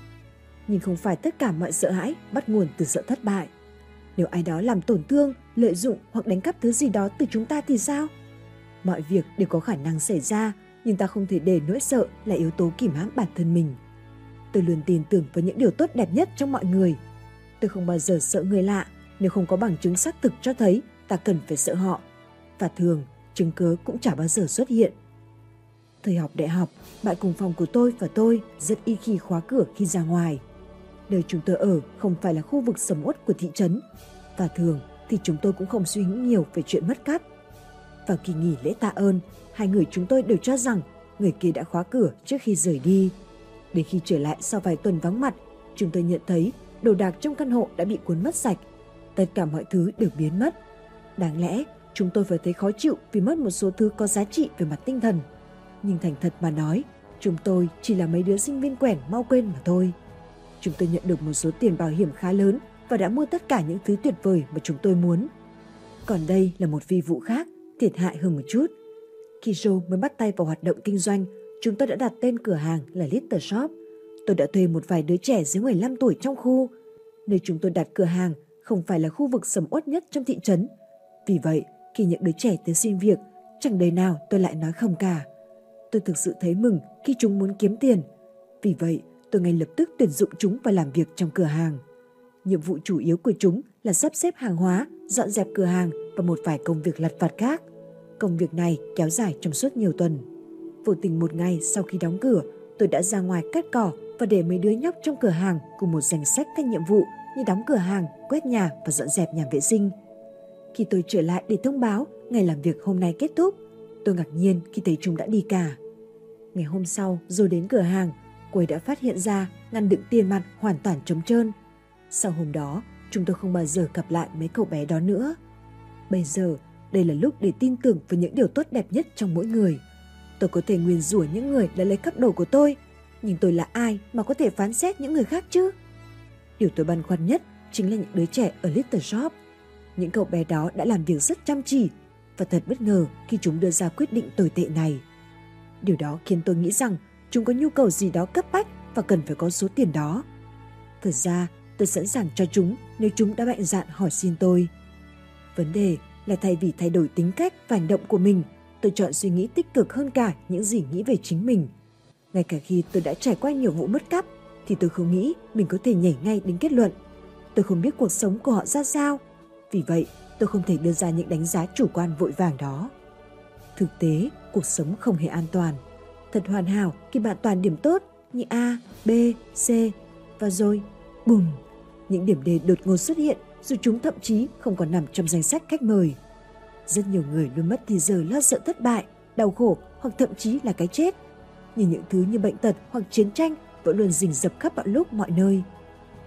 Nhưng không phải tất cả mọi sợ hãi bắt nguồn từ sợ thất bại. Nếu ai đó làm tổn thương, lợi dụng hoặc đánh cắp thứ gì đó từ chúng ta thì sao? Mọi việc đều có khả năng xảy ra, nhưng ta không thể để nỗi sợ là yếu tố kìm hãm bản thân mình. Tôi luôn tin tưởng vào những điều tốt đẹp nhất trong mọi người. Tôi không bao giờ sợ người lạ nếu không có bằng chứng xác thực cho thấy ta cần phải sợ họ. Và thường, chứng cớ cũng chả bao giờ xuất hiện. Thời học đại học, bạn cùng phòng của tôi và tôi rất ít khi khóa cửa khi ra ngoài. Nơi chúng tôi ở không phải là khu vực sầm uất của thị trấn. Và thường thì chúng tôi cũng không suy nghĩ nhiều về chuyện mất cắp. Vào kỳ nghỉ lễ tạ ơn, hai người chúng tôi đều cho rằng người kia đã khóa cửa trước khi rời đi. Đến khi trở lại sau vài tuần vắng mặt, chúng tôi nhận thấy đồ đạc trong căn hộ đã bị cuốn mất sạch. Tất cả mọi thứ đều biến mất. Đáng lẽ, chúng tôi phải thấy khó chịu vì mất một số thứ có giá trị về mặt tinh thần. Nhưng thành thật mà nói, chúng tôi chỉ là mấy đứa sinh viên quèn mau quên mà thôi. Chúng tôi nhận được một số tiền bảo hiểm khá lớn và đã mua tất cả những thứ tuyệt vời mà chúng tôi muốn. Còn đây là một vi vụ khác, thiệt hại hơn một chút. Khi Joe mới bắt tay vào hoạt động kinh doanh, chúng tôi đã đặt tên cửa hàng là Little Shop. Tôi đã thuê một vài đứa trẻ dưới mười lăm tuổi trong khu. Nơi chúng tôi đặt cửa hàng không phải là khu vực sầm uất nhất trong thị trấn. Vì vậy, khi những đứa trẻ tới xin việc, chẳng đời nào tôi lại nói không cả. Tôi thực sự thấy mừng khi chúng muốn kiếm tiền. Vì vậy, tôi ngay lập tức tuyển dụng chúng và làm việc trong cửa hàng. Nhiệm vụ chủ yếu của chúng là sắp xếp hàng hóa, dọn dẹp cửa hàng và một vài công việc lặt vặt khác. Công việc này kéo dài trong suốt nhiều tuần. Vô tình một ngày sau khi đóng cửa, tôi đã ra ngoài cắt cỏ và để mấy đứa nhóc trong cửa hàng cùng một danh sách các nhiệm vụ như đóng cửa hàng, quét nhà và dọn dẹp nhà vệ sinh. Khi tôi trở lại để thông báo ngày làm việc hôm nay kết thúc, tôi ngạc nhiên khi thấy chúng đã đi cả. Ngày hôm sau, rồi đến cửa hàng, cô ấy đã phát hiện ra ngăn đựng tiền mặt hoàn toàn trống trơn. Sau hôm đó, chúng tôi không bao giờ gặp lại mấy cậu bé đó nữa. Bây giờ, đây là lúc để tin tưởng vào những điều tốt đẹp nhất trong mỗi người. Tôi có thể nguyền rủa những người đã lấy cắp đồ của tôi, nhưng tôi là ai mà có thể phán xét những người khác chứ? Điều tôi băn khoăn nhất chính là những đứa trẻ ở Little Shop. Những cậu bé đó đã làm việc rất chăm chỉ và thật bất ngờ khi chúng đưa ra quyết định tồi tệ này. Điều đó khiến tôi nghĩ rằng chúng có nhu cầu gì đó cấp bách và cần phải có số tiền đó. Thật ra, tôi sẵn sàng cho chúng nếu chúng đã mạnh dạn hỏi xin tôi. Vấn đề là thay vì thay đổi tính cách và hành động của mình, tôi chọn suy nghĩ tích cực hơn cả những gì nghĩ về chính mình. Ngay cả khi tôi đã trải qua nhiều vụ mất cắp, thì tôi không nghĩ mình có thể nhảy ngay đến kết luận. Tôi không biết cuộc sống của họ ra sao. Vì vậy, tôi không thể đưa ra những đánh giá chủ quan vội vàng đó. Thực tế, cuộc sống không hề an toàn. Thật hoàn hảo khi bạn toàn điểm tốt như A, B, C và rồi, bùm, những điểm D đột ngột xuất hiện dù chúng thậm chí không còn nằm trong danh sách khách mời. Rất nhiều người luôn mất thì giờ lo sợ thất bại, đau khổ hoặc thậm chí là cái chết. Nhưng những thứ như bệnh tật hoặc chiến tranh vẫn luôn rình rập khắp mọi lúc mọi nơi.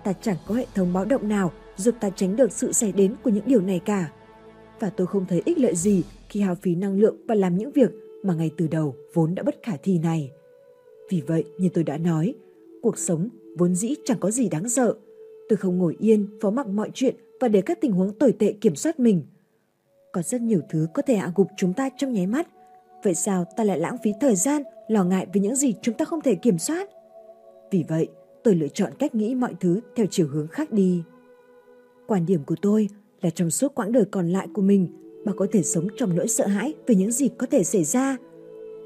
Ta chẳng có hệ thống báo động nào giúp ta tránh được sự xảy đến của những điều này cả. Và tôi không thấy ích lợi gì khi hao phí năng lượng và làm những việc mà ngay từ đầu vốn đã bất khả thi này. Vì vậy, như tôi đã nói, cuộc sống vốn dĩ chẳng có gì đáng sợ. Tôi không ngồi yên, phó mặc mọi chuyện và để các tình huống tồi tệ kiểm soát mình. Có rất nhiều thứ có thể hạ gục chúng ta trong nháy mắt. Vậy sao ta lại lãng phí thời gian, lo ngại về những gì chúng ta không thể kiểm soát? Vì vậy, tôi lựa chọn cách nghĩ mọi thứ theo chiều hướng khác đi. Quan điểm của tôi là trong suốt quãng đời còn lại của mình, bạn có thể sống trong nỗi sợ hãi về những gì có thể xảy ra.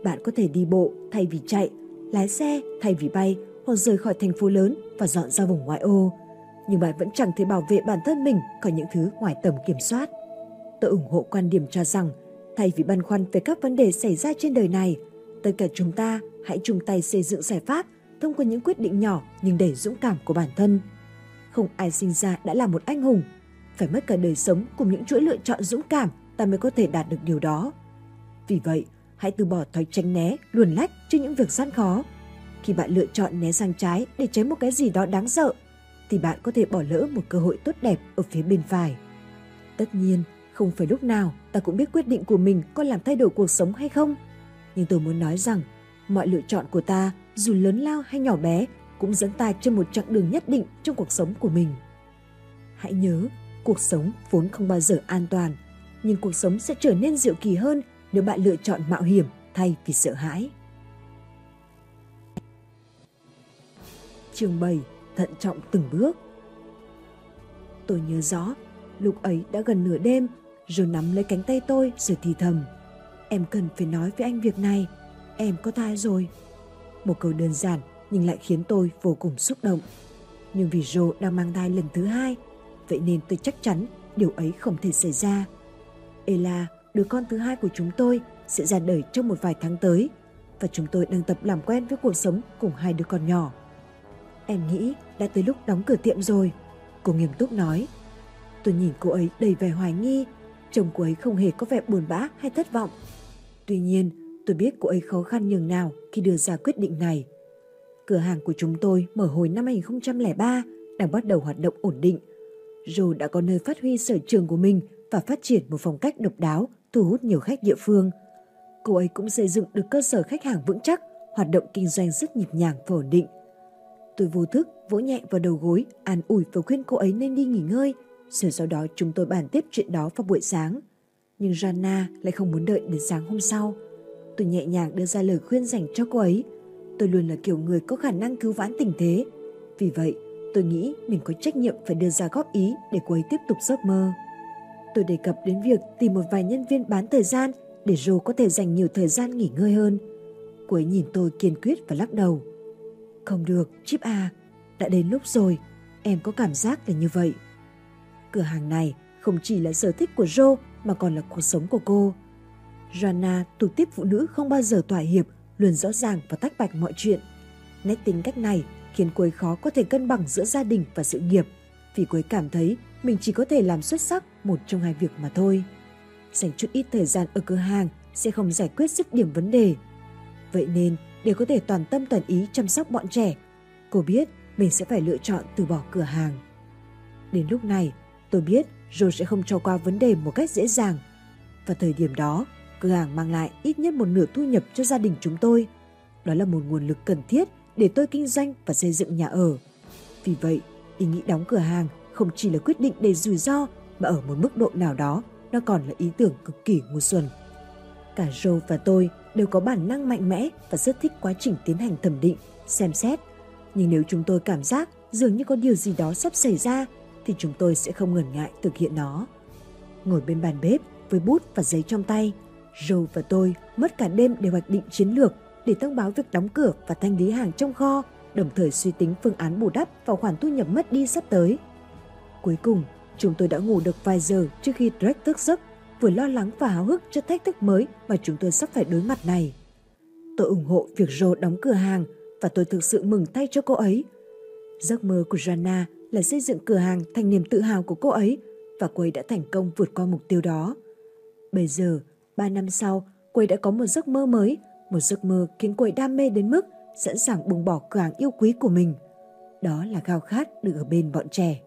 Bạn có thể đi bộ thay vì chạy, lái xe thay vì bay hoặc rời khỏi thành phố lớn và dọn ra vùng ngoại ô. Nhưng bạn vẫn chẳng thể bảo vệ bản thân mình khỏi những thứ ngoài tầm kiểm soát. Tôi ủng hộ quan điểm cho rằng, thay vì băn khoăn về các vấn đề xảy ra trên đời này, tất cả chúng ta hãy chung tay xây dựng giải pháp thông qua những quyết định nhỏ nhưng đầy dũng cảm của bản thân. Không ai sinh ra đã là một anh hùng. Phải mất cả đời sống cùng những chuỗi lựa chọn dũng cảm ta mới có thể đạt được điều đó. Vì vậy, hãy từ bỏ thói tránh né, luồn lách trước những việc gian khó. Khi bạn lựa chọn né sang trái để tránh một cái gì đó đáng sợ, thì bạn có thể bỏ lỡ một cơ hội tốt đẹp ở phía bên phải. Tất nhiên, không phải lúc nào ta cũng biết quyết định của mình có làm thay đổi cuộc sống hay không. Nhưng tôi muốn nói rằng, mọi lựa chọn của ta, dù lớn lao hay nhỏ bé, cũng dẫn ta trên một chặng đường nhất định trong cuộc sống của mình. Hãy nhớ, cuộc sống vốn không bao giờ an toàn, nhưng cuộc sống sẽ trở nên diệu kỳ hơn nếu bạn lựa chọn mạo hiểm thay vì sợ hãi. Chương bảy. Thận trọng từng bước. Tôi nhớ rõ, lúc ấy đã gần nửa đêm, rồi nắm lấy cánh tay tôi rồi thì thầm. Em cần phải nói với anh việc này, em có thai rồi. Một câu đơn giản nhưng lại khiến tôi vô cùng xúc động. Nhưng vì Jo đang mang thai lần thứ hai, vậy nên tôi chắc chắn điều ấy không thể xảy ra. Ella, đứa con thứ hai của chúng tôi, sẽ ra đời trong một vài tháng tới, và chúng tôi đang tập làm quen với cuộc sống cùng hai đứa con nhỏ. Em nghĩ đã tới lúc đóng cửa tiệm rồi, cô nghiêm túc nói. Tôi nhìn cô ấy đầy vẻ hoài nghi, chồng cô ấy không hề có vẻ buồn bã hay thất vọng. Tuy nhiên, tôi biết cô ấy khó khăn nhường nào khi đưa ra quyết định này. Cửa hàng của chúng tôi mở hồi năm hai không không ba đang bắt đầu hoạt động ổn định. Jo đã có nơi phát huy sở trường của mình và phát triển một phong cách độc đáo, thu hút nhiều khách địa phương. Cô ấy cũng xây dựng được cơ sở khách hàng vững chắc, hoạt động kinh doanh rất nhịp nhàng và ổn định. Tôi vô thức vỗ nhẹ vào đầu gối, an ủi và khuyên cô ấy nên đi nghỉ ngơi. Rồi sau đó chúng tôi bàn tiếp chuyện đó vào buổi sáng. Nhưng Joanna lại không muốn đợi đến sáng hôm sau. Tôi nhẹ nhàng đưa ra lời khuyên dành cho cô ấy. Tôi luôn là kiểu người có khả năng cứu vãn tình thế. Vì vậy, tôi nghĩ mình có trách nhiệm phải đưa ra góp ý để cô ấy tiếp tục giấc mơ. Tôi đề cập đến việc tìm một vài nhân viên bán thời gian để Jo có thể dành nhiều thời gian nghỉ ngơi hơn. Cô ấy nhìn tôi kiên quyết và lắc đầu. Không được, Chip à, đã đến lúc rồi, em có cảm giác là như vậy. Cửa hàng này không chỉ là sở thích của Jo mà còn là cuộc sống của cô. Joanna thuộc tiếp phụ nữ không bao giờ thỏa hiệp, luôn rõ ràng và tách bạch mọi chuyện. Nét tính cách này khiến cô ấy khó có thể cân bằng giữa gia đình và sự nghiệp, vì cô ấy cảm thấy mình chỉ có thể làm xuất sắc một trong hai việc mà thôi. Dành chút ít thời gian ở cửa hàng sẽ không giải quyết dứt điểm vấn đề. Vậy nên, để có thể toàn tâm toàn ý chăm sóc bọn trẻ, cô biết mình sẽ phải lựa chọn từ bỏ cửa hàng. Đến lúc này, tôi biết Joe sẽ không cho qua vấn đề một cách dễ dàng. Và thời điểm đó, cửa hàng mang lại ít nhất một nửa thu nhập cho gia đình chúng tôi. Đó là một nguồn lực cần thiết để tôi kinh doanh và xây dựng nhà ở. Vì vậy, ý nghĩ đóng cửa hàng không chỉ là quyết định đầy rủi ro mà ở một mức độ nào đó nó còn là ý tưởng cực kỳ ngu xuẩn. Cả Joe và tôi đều có bản năng mạnh mẽ và rất thích quá trình tiến hành thẩm định, xem xét. Nhưng nếu chúng tôi cảm giác dường như có điều gì đó sắp xảy ra thì chúng tôi sẽ không ngần ngại thực hiện nó. Ngồi bên bàn bếp với bút và giấy trong tay, Joe và tôi mất cả đêm để hoạch định chiến lược để thông báo việc đóng cửa và thanh lý hàng trong kho, đồng thời suy tính phương án bù đắp vào khoản thu nhập mất đi sắp tới. Cuối cùng, chúng tôi đã ngủ được vài giờ trước khi Drake thức giấc, vừa lo lắng và háo hức trước thách thức mới mà chúng tôi sắp phải đối mặt này. Tôi ủng hộ việc Joe đóng cửa hàng và tôi thực sự mừng thay cho cô ấy. Giấc mơ của Joanna là xây dựng cửa hàng thành niềm tự hào của cô ấy và cô ấy đã thành công vượt qua mục tiêu đó. Bây giờ, ba năm sau, cô ấy đã có một giấc mơ mới, một giấc mơ khiến cô ấy đam mê đến mức sẵn sàng buông bỏ cửa hàng yêu quý của mình. Đó là khao khát được ở bên bọn trẻ.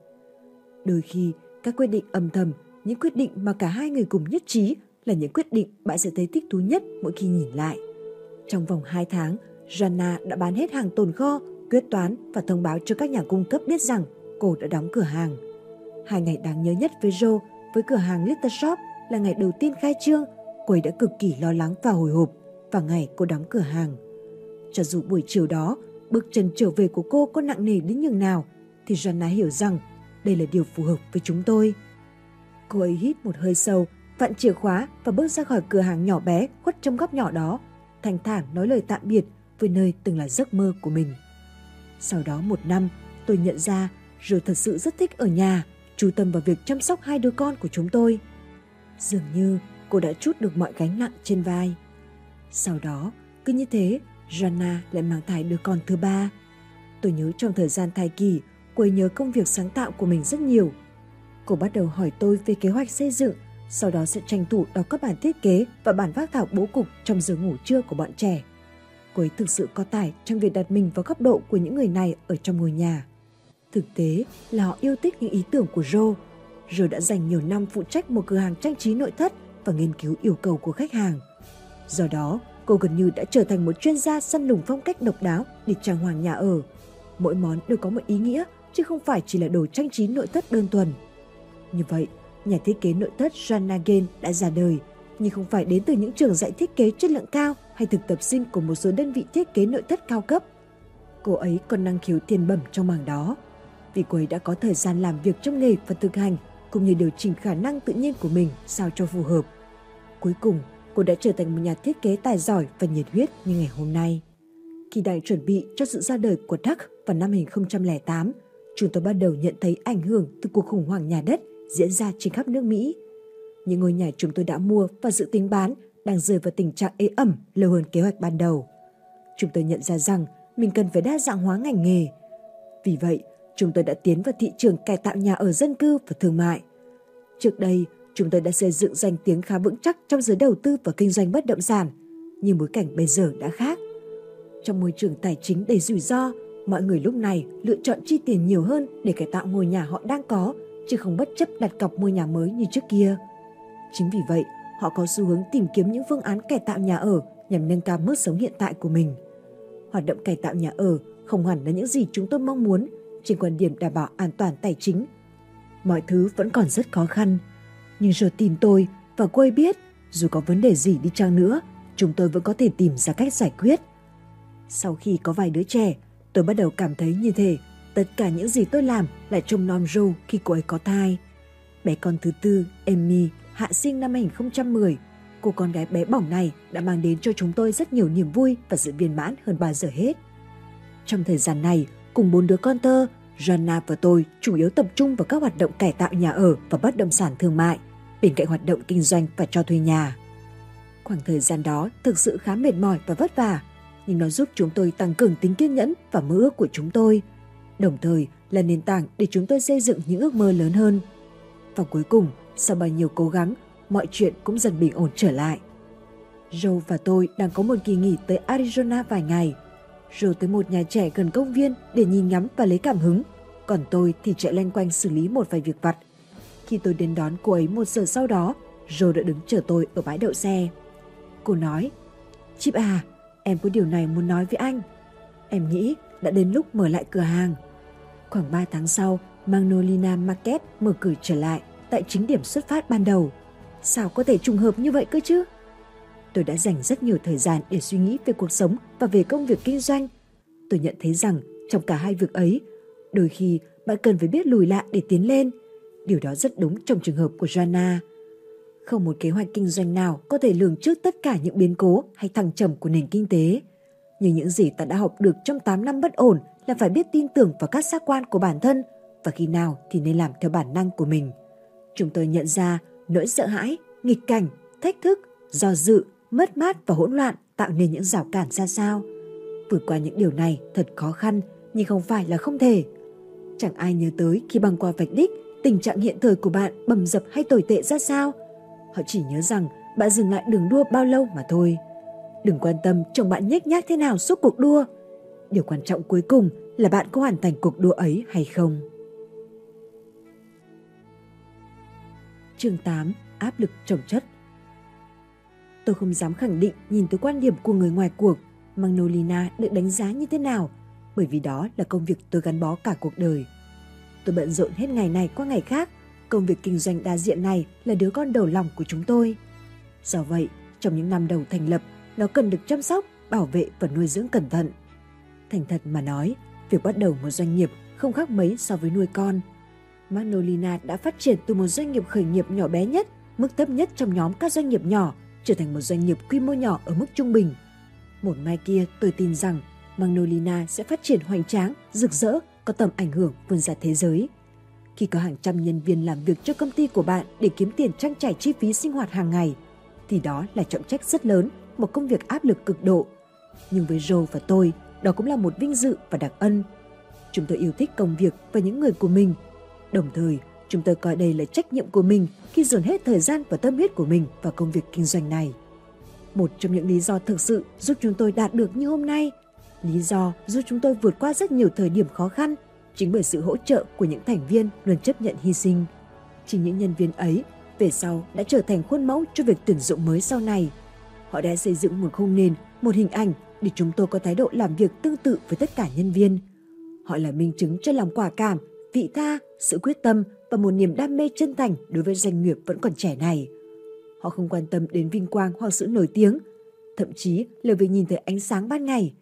Đôi khi, các quyết định âm thầm, những quyết định mà cả hai người cùng nhất trí là những quyết định bạn sẽ thấy thích thú nhất mỗi khi nhìn lại. Trong vòng hai tháng, Joanna đã bán hết hàng tồn kho, quyết toán và thông báo cho các nhà cung cấp biết rằng cô đã đóng cửa hàng. Hai ngày đáng nhớ nhất với Joe, với cửa hàng Little Shop là ngày đầu tiên khai trương, cô ấy đã cực kỳ lo lắng và hồi hộp, và ngày cô đóng cửa hàng. Cho dù buổi chiều đó, bước chân trở về của cô có nặng nề đến nhường nào, thì Joanna hiểu rằng đây là điều phù hợp với chúng tôi. Cô ấy hít một hơi sâu, vặn chìa khóa và bước ra khỏi cửa hàng nhỏ bé khuất trong góc nhỏ đó, thành thản nói lời tạm biệt với nơi từng là giấc mơ của mình. Sau đó một năm, tôi nhận ra Joe thật sự rất thích ở nhà, chú tâm vào việc chăm sóc hai đứa con của chúng tôi. Dường như cô đã trút được mọi gánh nặng trên vai. Sau đó, cứ như thế, Joanna lại mang thai đứa con thứ ba. Tôi nhớ trong thời gian thai kỳ, cô ấy nhớ công việc sáng tạo của mình rất nhiều. Cô bắt đầu hỏi tôi về kế hoạch xây dựng, sau đó sẽ tranh thủ đọc các bản thiết kế và bản phác thảo bố cục trong giờ ngủ trưa của bọn trẻ. Cô ấy thực sự có tài trong việc đặt mình vào góc độ của những người này ở trong ngôi nhà. Thực tế là họ yêu thích những ý tưởng của Joe. Joe đã dành nhiều năm phụ trách một cửa hàng trang trí nội thất và nghiên cứu yêu cầu của khách hàng. Do đó, cô gần như đã trở thành một chuyên gia săn lùng phong cách độc đáo để trang hoàng nhà ở. Mỗi món đều có một ý nghĩa, chứ không phải chỉ là đồ trang trí nội thất đơn thuần. Như vậy, nhà thiết kế nội thất Joanna Gain đã ra đời, nhưng không phải đến từ những trường dạy thiết kế chất lượng cao hay thực tập sinh của một số đơn vị thiết kế nội thất cao cấp. Cô ấy còn năng khiếu thiên bẩm trong mảng đó, vì cô ấy đã có thời gian làm việc trong nghề và thực hành, cũng như điều chỉnh khả năng tự nhiên của mình sao cho phù hợp. Cuối cùng, cô đã trở thành một nhà thiết kế tài giỏi và nhiệt huyết như ngày hôm nay. Khi đang chuẩn bị cho sự ra đời của Duck vào năm hai không không tám, chúng tôi bắt đầu nhận thấy ảnh hưởng từ cuộc khủng hoảng nhà đất diễn ra trên khắp nước Mỹ. Những ngôi nhà chúng tôi đã mua và dự tính bán đang rơi vào tình trạng ế ẩm lâu hơn kế hoạch ban đầu. Chúng tôi nhận ra rằng mình cần phải đa dạng hóa ngành nghề. Vì vậy, chúng tôi đã tiến vào thị trường cải tạo nhà ở dân cư và thương mại. Trước đây, chúng tôi đã xây dựng danh tiếng khá vững chắc trong giới đầu tư và kinh doanh bất động sản, nhưng bối cảnh bây giờ đã khác. Trong môi trường tài chính đầy rủi ro, mọi người lúc này lựa chọn chi tiền nhiều hơn để cải tạo ngôi nhà họ đang có, chứ không bất chấp đặt cọc mua nhà mới như trước kia. Chính vì vậy, họ có xu hướng tìm kiếm những phương án cải tạo nhà ở nhằm nâng cao mức sống hiện tại của mình. Hoạt động cải tạo nhà ở không hẳn là những gì chúng tôi mong muốn trên quan điểm đảm bảo an toàn tài chính. Mọi thứ vẫn còn rất khó khăn, nhưng Joe tìm tôi và cô ấy biết dù có vấn đề gì đi chăng nữa, chúng tôi vẫn có thể tìm ra cách giải quyết. Sau khi có vài đứa trẻ, tôi bắt đầu cảm thấy như thế. Tất cả những gì tôi làm là trông nom Joe khi cô ấy có thai. Bé con thứ tư, Emmy, hạ sinh năm hai không một không, cô con gái bé bỏng này đã mang đến cho chúng tôi rất nhiều niềm vui và sự viên mãn hơn bao giờ hết. Trong thời gian này, cùng bốn đứa con thơ, Joanna và tôi chủ yếu tập trung vào các hoạt động cải tạo nhà ở và bất động sản thương mại, bên cạnh hoạt động kinh doanh và cho thuê nhà. Khoảng thời gian đó thực sự khá mệt mỏi và vất vả, nhưng nó giúp chúng tôi tăng cường tính kiên nhẫn và mơ ước của chúng tôi, đồng thời là nền tảng để chúng tôi xây dựng những ước mơ lớn hơn. Và cuối cùng, sau bao nhiêu cố gắng, mọi chuyện cũng dần bình ổn trở lại. Joe và tôi đang có một kỳ nghỉ tới Arizona vài ngày. Joe tới một nhà trẻ gần công viên để nhìn ngắm và lấy cảm hứng, Còn tôi thì chạy loanh quanh xử lý một vài việc vặt. Khi tôi đến đón cô ấy một giờ sau đó, Joe đã đứng chờ tôi ở bãi đậu xe. Cô nói, Chip à, em có điều này muốn nói với anh. Em nghĩ đã đến lúc mở lại cửa hàng. Khoảng ba tháng sau, Magnolia Market mở cửa trở lại tại chính điểm xuất phát ban đầu. Sao có thể trùng hợp như vậy cơ chứ? Tôi đã dành rất nhiều thời gian để suy nghĩ về cuộc sống và về công việc kinh doanh. Tôi nhận thấy rằng trong cả hai việc ấy, đôi khi bạn cần phải biết lùi lại để tiến lên. Điều đó rất đúng trong trường hợp của Joanna. Không một kế hoạch kinh doanh nào có thể lường trước tất cả những biến cố hay thăng trầm của nền kinh tế. Nhưng những gì ta đã học được trong tám năm bất ổn là phải biết tin tưởng vào các giác quan của bản thân và khi nào thì nên làm theo bản năng của mình. Chúng tôi nhận ra nỗi sợ hãi, nghịch cảnh, thách thức, do dự, mất mát và hỗn loạn tạo nên những rào cản ra sao. Vượt qua những điều này thật khó khăn nhưng không phải là không thể. Chẳng ai nhớ tới khi băng qua vạch đích, tình trạng hiện thời của bạn bầm dập hay tồi tệ ra sao. Họ chỉ nhớ rằng bạn dừng lại đường đua bao lâu mà thôi. Đừng quan tâm chồng bạn nhếch nhác thế nào suốt cuộc đua. Điều quan trọng cuối cùng là bạn có hoàn thành cuộc đua ấy hay không. Chương tám. Áp lực chồng chất. Tôi không dám khẳng định nhìn từ quan điểm của người ngoài cuộc Magnolia được đánh giá như thế nào, bởi vì đó là công việc tôi gắn bó cả cuộc đời. Tôi bận rộn hết ngày này qua ngày khác. Công việc kinh doanh đa diện này là đứa con đầu lòng của chúng tôi. Do vậy, trong những năm đầu thành lập, nó cần được chăm sóc, bảo vệ và nuôi dưỡng cẩn thận. Thành thật mà nói, việc bắt đầu một doanh nghiệp không khác mấy so với nuôi con. Magnolia đã phát triển từ một doanh nghiệp khởi nghiệp nhỏ bé nhất, mức thấp nhất trong nhóm các doanh nghiệp nhỏ, trở thành một doanh nghiệp quy mô nhỏ ở mức trung bình. Một mai kia, tôi tin rằng Magnolia sẽ phát triển hoành tráng, rực rỡ, có tầm ảnh hưởng vươn ra thế giới. Khi có hàng trăm nhân viên làm việc cho công ty của bạn để kiếm tiền trang trải chi phí sinh hoạt hàng ngày, thì đó là trọng trách rất lớn, một công việc áp lực cực độ. Nhưng với Joe và tôi, đó cũng là một vinh dự và đặc ân. Chúng tôi yêu thích công việc và những người của mình. Đồng thời, chúng tôi coi đây là trách nhiệm của mình khi dồn hết thời gian và tâm huyết của mình vào công việc kinh doanh này. Một trong những lý do thực sự giúp chúng tôi đạt được như hôm nay, lý do giúp chúng tôi vượt qua rất nhiều thời điểm khó khăn, chính bởi sự hỗ trợ của những thành viên luôn chấp nhận hy sinh. Chính những nhân viên ấy về sau đã trở thành khuôn mẫu cho việc tuyển dụng mới sau này. Họ đã xây dựng một khung nền, một hình ảnh để chúng tôi có thái độ làm việc tương tự với tất cả nhân viên. Họ là minh chứng cho lòng quả cảm, vị tha, sự quyết tâm và một niềm đam mê chân thành đối với doanh nghiệp vẫn còn trẻ này. Họ không quan tâm đến vinh quang hoặc sự nổi tiếng, thậm chí là việc nhìn thấy ánh sáng ban ngày.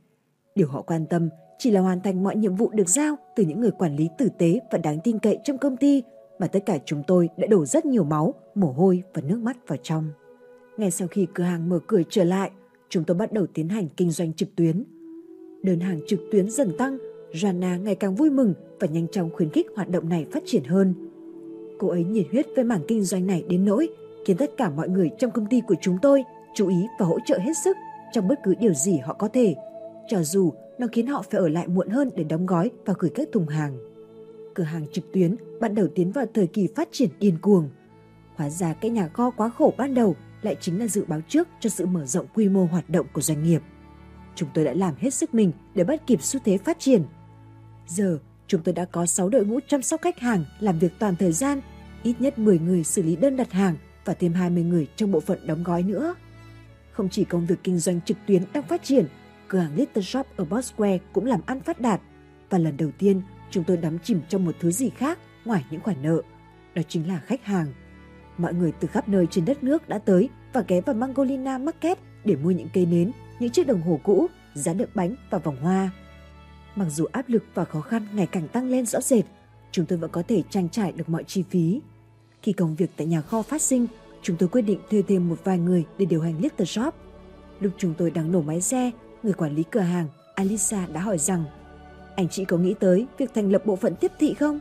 Điều họ quan tâm chỉ là hoàn thành mọi nhiệm vụ được giao từ những người quản lý tử tế và đáng tin cậy trong công ty mà tất cả chúng tôi đã đổ rất nhiều máu, mồ hôi và nước mắt vào trong. Ngay sau khi cửa hàng mở cửa trở lại, chúng tôi bắt đầu tiến hành kinh doanh trực tuyến. Đơn hàng trực tuyến dần tăng, Joanna ngày càng vui mừng và nhanh chóng khuyến khích hoạt động này phát triển hơn. Cô ấy nhiệt huyết với mảng kinh doanh này đến nỗi khiến tất cả mọi người trong công ty của chúng tôi chú ý và hỗ trợ hết sức trong bất cứ điều gì họ có thể, cho dù nó khiến họ phải ở lại muộn hơn để đóng gói và gửi các thùng hàng. Cửa hàng trực tuyến bắt đầu tiến vào thời kỳ phát triển điên cuồng. Hóa ra cái nhà kho quá khổ ban đầu lại chính là dự báo trước cho sự mở rộng quy mô hoạt động của doanh nghiệp. Chúng tôi đã làm hết sức mình để bắt kịp xu thế phát triển. Giờ, chúng tôi đã có sáu đội ngũ chăm sóc khách hàng làm việc toàn thời gian, ít nhất mười người xử lý đơn đặt hàng và thêm hai mươi người trong bộ phận đóng gói nữa. Không chỉ công việc kinh doanh trực tuyến đang phát triển, cửa hàng Little Shop ở Boss Square cũng làm ăn phát đạt. Và lần đầu tiên, chúng tôi đắm chìm trong một thứ gì khác ngoài những khoản nợ. Đó chính là khách hàng. Mọi người từ khắp nơi trên đất nước đã tới và ghé vào Magnolia Market để mua những cây nến, những chiếc đồng hồ cũ, giá đựng bánh và vòng hoa. Mặc dù áp lực và khó khăn ngày càng tăng lên rõ rệt, chúng tôi vẫn có thể trang trải được mọi chi phí. Khi công việc tại nhà kho phát sinh, chúng tôi quyết định thuê thêm một vài người để điều hành Little Shop. Lúc chúng tôi đang nổ máy xe, người quản lý cửa hàng, Alisa, đã hỏi rằng anh chị có nghĩ tới việc thành lập bộ phận tiếp thị không?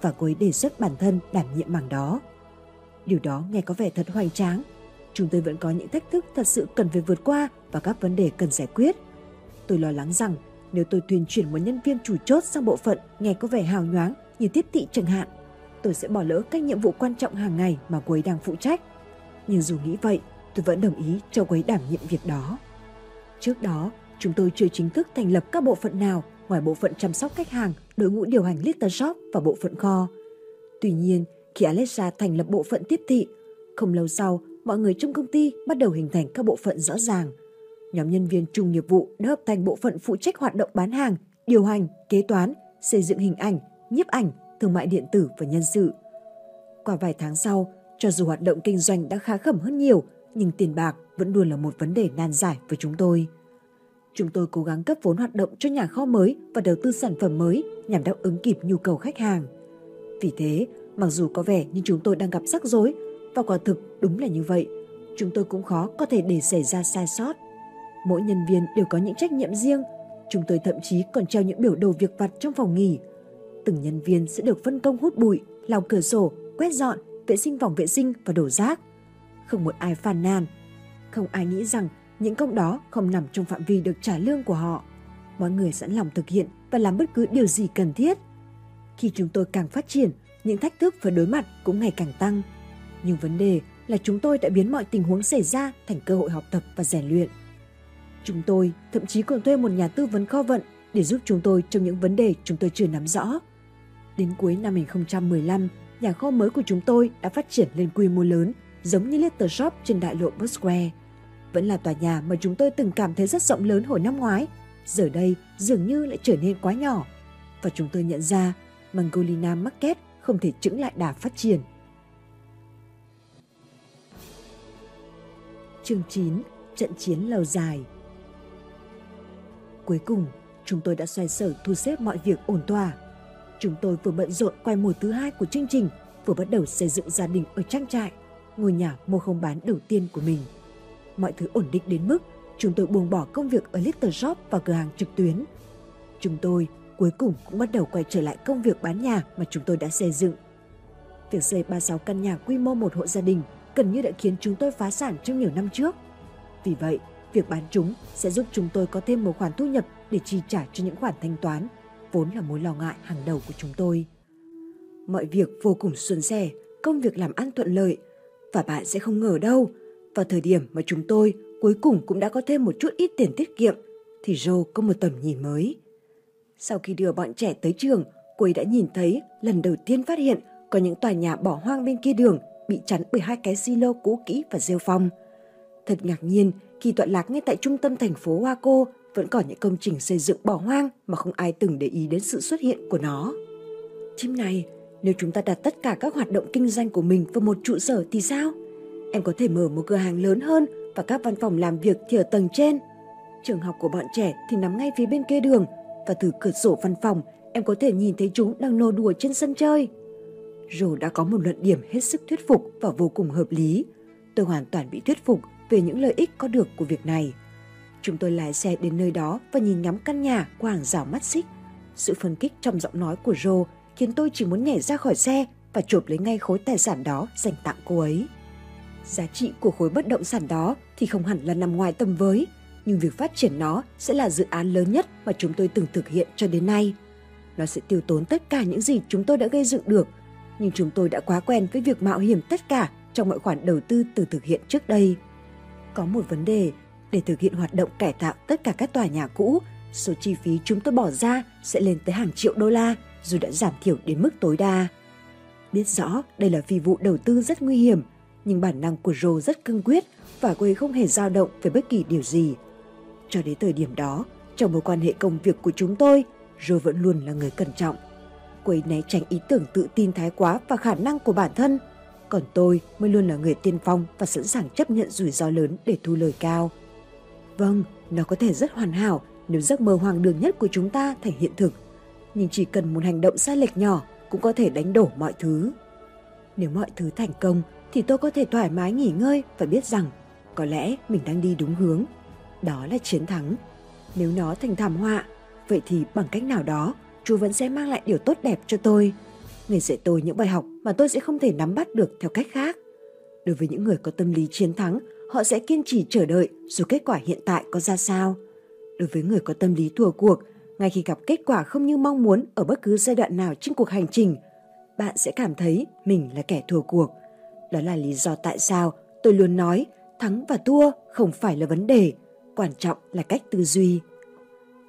Và cô ấy đề xuất bản thân đảm nhiệm mảng đó. Điều đó nghe có vẻ thật hoành tráng. Chúng tôi vẫn có những thách thức thật sự cần phải vượt qua và các vấn đề cần giải quyết. Tôi lo lắng rằng nếu tôi tuyển chuyển một nhân viên chủ chốt sang bộ phận nghe có vẻ hào nhoáng như tiếp thị chẳng hạn, tôi sẽ bỏ lỡ các nhiệm vụ quan trọng hàng ngày mà cô ấy đang phụ trách. Nhưng dù nghĩ vậy, tôi vẫn đồng ý cho cô ấy đảm nhiệm việc đó. Trước đó, chúng tôi chưa chính thức thành lập các bộ phận nào ngoài bộ phận chăm sóc khách hàng đội ngũ điều hành Little Shop và bộ phận kho. Tuy nhiên, khi Alexa thành lập bộ phận tiếp thị, không lâu sau, mọi người trong công ty bắt đầu hình thành các bộ phận rõ ràng. Nhóm nhân viên chung nghiệp vụ đã hợp thành bộ phận phụ trách hoạt động bán hàng, điều hành, kế toán, xây dựng hình ảnh, nhiếp ảnh, thương mại điện tử và nhân sự. Qua vài tháng sau, cho dù hoạt động kinh doanh đã khá khẩm hơn nhiều, nhưng tiền bạc vẫn luôn là một vấn đề nan giải với chúng tôi. Chúng tôi cố gắng cấp vốn hoạt động cho nhà kho mới và đầu tư sản phẩm mới nhằm đáp ứng kịp nhu cầu khách hàng. Vì thế, mặc dù có vẻ như chúng tôi đang gặp rắc rối, và quả thực đúng là như vậy, chúng tôi cũng khó có thể để xảy ra sai sót. Mỗi nhân viên đều có những trách nhiệm riêng, chúng tôi thậm chí còn treo những biểu đồ việc vặt trong phòng nghỉ. Từng nhân viên sẽ được phân công hút bụi, lau cửa sổ, quét dọn, vệ sinh phòng vệ sinh và đổ rác. Không một ai phàn nàn, không ai nghĩ rằng những công đó không nằm trong phạm vi được trả lương của họ. Mọi người sẵn lòng thực hiện và làm bất cứ điều gì cần thiết. Khi chúng tôi càng phát triển, những thách thức phải đối mặt cũng ngày càng tăng. Nhưng vấn đề là chúng tôi đã biến mọi tình huống xảy ra thành cơ hội học tập và rèn luyện. Chúng tôi thậm chí còn thuê một nhà tư vấn kho vận để giúp chúng tôi trong những vấn đề chúng tôi chưa nắm rõ. Đến cuối năm hai không một năm, nhà kho mới của chúng tôi đã phát triển lên quy mô lớn, giống như Little Shop trên đại lộ Bus Square. Vẫn là tòa nhà mà chúng tôi từng cảm thấy rất rộng lớn hồi năm ngoái, giờ đây dường như lại trở nên quá nhỏ. Và chúng tôi nhận ra Magnolia Market không thể chững lại đà phát triển. Chương chín. Trận chiến lâu dài. Cuối cùng, chúng tôi đã xoay sở thu xếp mọi việc ổn thỏa. Chúng tôi vừa bận rộn quay mùa thứ hai của chương trình, vừa bắt đầu xây dựng gia đình ở trang trại, ngôi nhà mua không bán đầu tiên của mình. Mọi thứ ổn định đến mức chúng tôi buông bỏ công việc ở Little Shop và cửa hàng trực tuyến. Chúng tôi cuối cùng cũng bắt đầu quay trở lại công việc bán nhà mà chúng tôi đã xây dựng. Việc xây ba mươi sáu căn nhà quy mô một hộ gia đình gần như đã khiến chúng tôi phá sản trong nhiều năm trước. Vì vậy, việc bán chúng sẽ giúp chúng tôi có thêm một khoản thu nhập để chi trả cho những khoản thanh toán, vốn là mối lo ngại hàng đầu của chúng tôi. Mọi việc vô cùng suôn sẻ, công việc làm ăn thuận lợi. Và bạn sẽ không ngờ đâu, vào thời điểm mà chúng tôi cuối cùng cũng đã có thêm một chút ít tiền tiết kiệm, thì Joe có một tầm nhìn mới. Sau khi đưa bọn trẻ tới trường, cô ấy đã nhìn thấy, lần đầu tiên phát hiện có những tòa nhà bỏ hoang bên kia đường bị chắn bởi hai cái silo cũ kỹ và rêu phong. Thật ngạc nhiên khi tọa lạc ngay tại trung tâm thành phố Waco vẫn còn những công trình xây dựng bỏ hoang mà không ai từng để ý đến sự xuất hiện của nó. Chim này, nếu chúng ta đặt tất cả các hoạt động kinh doanh của mình vào một trụ sở thì sao? Em có thể mở một cửa hàng lớn hơn và các văn phòng làm việc thì ở tầng trên. Trường học của bọn trẻ thì nằm ngay phía bên kia đường và từ cửa sổ văn phòng em có thể nhìn thấy chúng đang nô đùa trên sân chơi. Rồi đã có một luận điểm hết sức thuyết phục và vô cùng hợp lý. Tôi hoàn toàn bị thuyết phục về những lợi ích có được của việc này. Chúng tôi lái xe đến nơi đó và nhìn ngắm căn nhà qua hàng rào mắt xích. Sự phân kích trong giọng nói của Joe khiến tôi chỉ muốn nhảy ra khỏi xe và chộp lấy ngay khối tài sản đó dành tặng cô ấy. Giá trị của khối bất động sản đó thì không hẳn là nằm ngoài tầm với, nhưng việc phát triển nó sẽ là dự án lớn nhất mà chúng tôi từng thực hiện cho đến nay. Nó sẽ tiêu tốn tất cả những gì chúng tôi đã gây dựng được, nhưng chúng tôi đã quá quen với việc mạo hiểm tất cả trong mọi khoản đầu tư từ thực hiện trước đây. Có một vấn đề, để thực hiện hoạt động cải tạo tất cả các tòa nhà cũ, số chi phí chúng tôi bỏ ra sẽ lên tới hàng triệu đô la, dù đã giảm thiểu đến mức tối đa. Biết rõ đây là phi vụ đầu tư rất nguy hiểm, nhưng bản năng của Joe rất cương quyết và cô ấy không hề dao động về bất kỳ điều gì. Cho đến thời điểm đó, trong mối quan hệ công việc của chúng tôi, Joe vẫn luôn là người cẩn trọng. Cô ấy né tránh ý tưởng tự tin thái quá và khả năng của bản thân, còn tôi mới luôn là người tiên phong và sẵn sàng chấp nhận rủi ro lớn để thu lời cao. Vâng, nó có thể rất hoàn hảo nếu giấc mơ hoang đường nhất của chúng ta thành hiện thực, nhưng chỉ cần một hành động sai lệch nhỏ cũng có thể đánh đổ mọi thứ. Nếu mọi thứ thành công thì tôi có thể thoải mái nghỉ ngơi và biết rằng có lẽ mình đang đi đúng hướng. Đó là chiến thắng. Nếu nó thành thảm họa, vậy thì bằng cách nào đó chú vẫn sẽ mang lại điều tốt đẹp cho tôi. Người dạy tôi những bài học mà tôi sẽ không thể nắm bắt được theo cách khác. Đối với những người có tâm lý chiến thắng, họ sẽ kiên trì chờ đợi dù kết quả hiện tại có ra sao. Đối với người có tâm lý thua cuộc, ngay khi gặp kết quả không như mong muốn ở bất cứ giai đoạn nào trên cuộc hành trình, bạn sẽ cảm thấy mình là kẻ thua cuộc. Đó là lý do tại sao tôi luôn nói thắng và thua không phải là vấn đề, quan trọng là cách tư duy.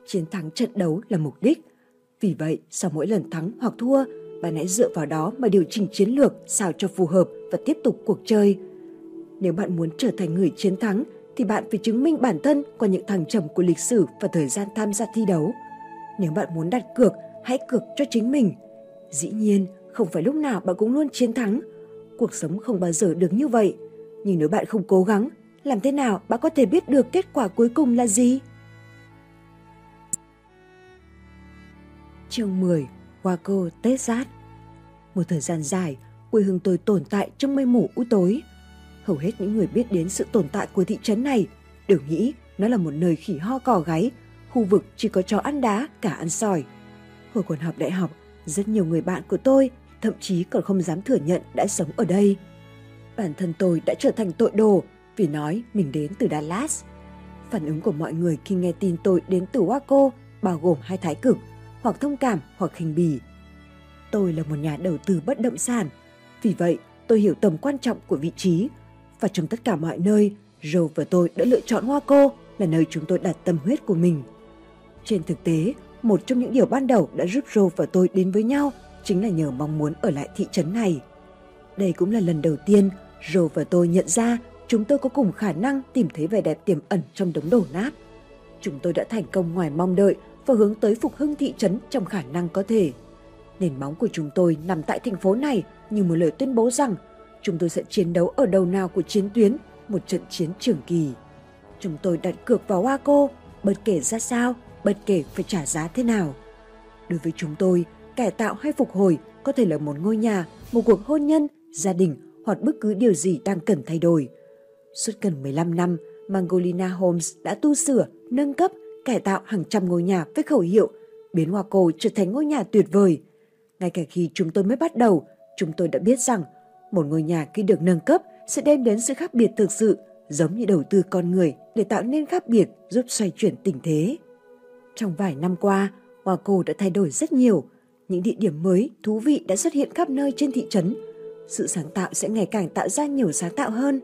Chiến thắng trận đấu là mục đích. Vì vậy, sau mỗi lần thắng hoặc thua, bạn hãy dựa vào đó mà điều chỉnh chiến lược sao cho phù hợp và tiếp tục cuộc chơi. Nếu bạn muốn trở thành người chiến thắng, thì bạn phải chứng minh bản thân qua những thăng trầm của lịch sử và thời gian tham gia thi đấu. Nếu bạn muốn đặt cược, hãy cược cho chính mình. Dĩ nhiên, không phải lúc nào bạn cũng luôn chiến thắng. Cuộc sống không bao giờ được như vậy. Nhưng nếu bạn không cố gắng, làm thế nào bạn có thể biết được kết quả cuối cùng là gì? Chương mười. Waco, Texas. Một thời gian dài, quê hương tôi tồn tại trong mây mù u tối. Hầu hết những người biết đến sự tồn tại của thị trấn này đều nghĩ nó là một nơi khỉ ho cò gáy, khu vực chỉ có chó ăn đá, cả ăn sỏi. Hồi còn học đại học, rất nhiều người bạn của tôi thậm chí còn không dám thừa nhận đã sống ở đây. Bản thân tôi đã trở thành tội đồ vì nói mình đến từ Dallas. Phản ứng của mọi người khi nghe tin tôi đến từ Waco bao gồm hai thái cực, hoặc thông cảm hoặc khinh bỉ. Tôi là một nhà đầu tư bất động sản, vì vậy tôi hiểu tầm quan trọng của vị trí. Và trong tất cả mọi nơi, Joe và tôi đã lựa chọn Waco là nơi chúng tôi đặt tâm huyết của mình. Trên thực tế, một trong những điều ban đầu đã giúp Joe và tôi đến với nhau chính là nhờ mong muốn ở lại thị trấn này. Đây cũng là lần đầu tiên Joe và tôi nhận ra chúng tôi có cùng khả năng tìm thấy vẻ đẹp tiềm ẩn trong đống đổ nát. Chúng tôi đã thành công ngoài mong đợi và hướng tới phục hưng thị trấn trong khả năng có thể. Nền móng của chúng tôi nằm tại thành phố này như một lời tuyên bố rằng chúng tôi sẽ chiến đấu ở đầu nào của chiến tuyến, một trận chiến trường kỳ. Chúng tôi đặt cược vào Waco, bất kể ra sao, bất kể phải trả giá thế nào. Đối với chúng tôi, cải tạo hay phục hồi có thể là một ngôi nhà, một cuộc hôn nhân, gia đình hoặc bất cứ điều gì đang cần thay đổi. Suốt gần mười lăm năm, Magnolia Homes đã tu sửa, nâng cấp, cải tạo hàng trăm ngôi nhà với khẩu hiệu biến Waco trở thành ngôi nhà tuyệt vời. Ngay cả khi chúng tôi mới bắt đầu, chúng tôi đã biết rằng một ngôi nhà khi được nâng cấp sẽ đem đến sự khác biệt thực sự, giống như đầu tư con người để tạo nên khác biệt giúp xoay chuyển tình thế. Trong vài năm qua, Waco đã thay đổi rất nhiều. Những địa điểm mới, thú vị đã xuất hiện khắp nơi trên thị trấn. Sự sáng tạo sẽ ngày càng tạo ra nhiều sáng tạo hơn.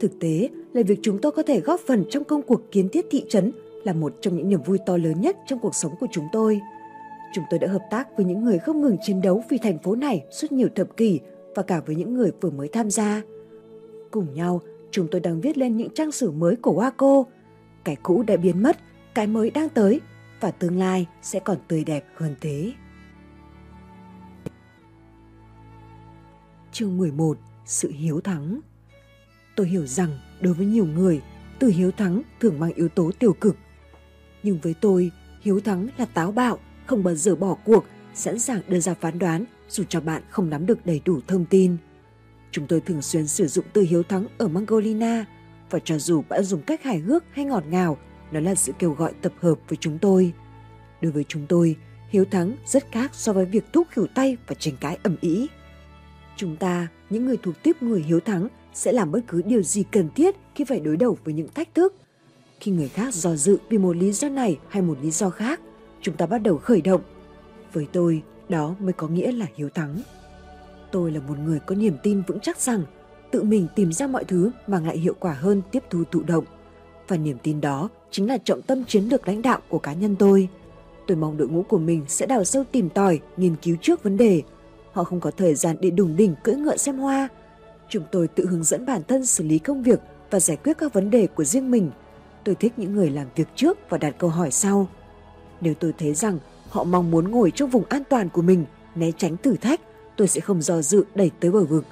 Thực tế là việc chúng tôi có thể góp phần trong công cuộc kiến thiết thị trấn là một trong những niềm vui to lớn nhất trong cuộc sống của chúng tôi. Chúng tôi đã hợp tác với những người không ngừng chiến đấu vì thành phố này suốt nhiều thập kỷ và cả với những người vừa mới tham gia. Cùng nhau, chúng tôi đang viết lên những trang sử mới của Waco. Cái cũ đã biến mất, cái mới đang tới và tương lai sẽ còn tươi đẹp hơn thế. Chương mười một. Sự hiếu thắng. Tôi hiểu rằng đối với nhiều người, từ hiếu thắng thường mang yếu tố tiêu cực. Nhưng với tôi, hiếu thắng là táo bạo, không bao giờ bỏ cuộc, sẵn sàng đưa ra phán đoán dù cho bạn không nắm được đầy đủ thông tin. Chúng tôi thường xuyên sử dụng từ hiếu thắng ở Magnolia, và cho dù bạn dùng cách hài hước hay ngọt ngào, nó là sự kêu gọi tập hợp với chúng tôi. Đối với chúng tôi, hiếu thắng rất khác so với việc thúc khỉu tay và tranh cãi ầm ĩ. Chúng ta, những người thuộc tiếp người hiếu thắng, sẽ làm bất cứ điều gì cần thiết khi phải đối đầu với những thách thức. Khi người khác do dự vì một lý do này hay một lý do khác, chúng ta bắt đầu khởi động. Với tôi, đó mới có nghĩa là hiếu thắng. Tôi là một người có niềm tin vững chắc rằng tự mình tìm ra mọi thứ mang lại hiệu quả hơn tiếp thu thụ động. Và niềm tin đó chính là trọng tâm chiến lược lãnh đạo của cá nhân tôi. Tôi mong đội ngũ của mình sẽ đào sâu tìm tòi, nghiên cứu trước vấn đề. Họ không có thời gian để đùng đỉnh cưỡi ngựa xem hoa. Chúng tôi tự hướng dẫn bản thân xử lý công việc và giải quyết các vấn đề của riêng mình. Tôi thích những người làm việc trước và đặt câu hỏi sau. Nếu tôi thấy rằng họ mong muốn ngồi trong vùng an toàn của mình, né tránh thử thách, tôi sẽ không do dự đẩy tới bờ vực.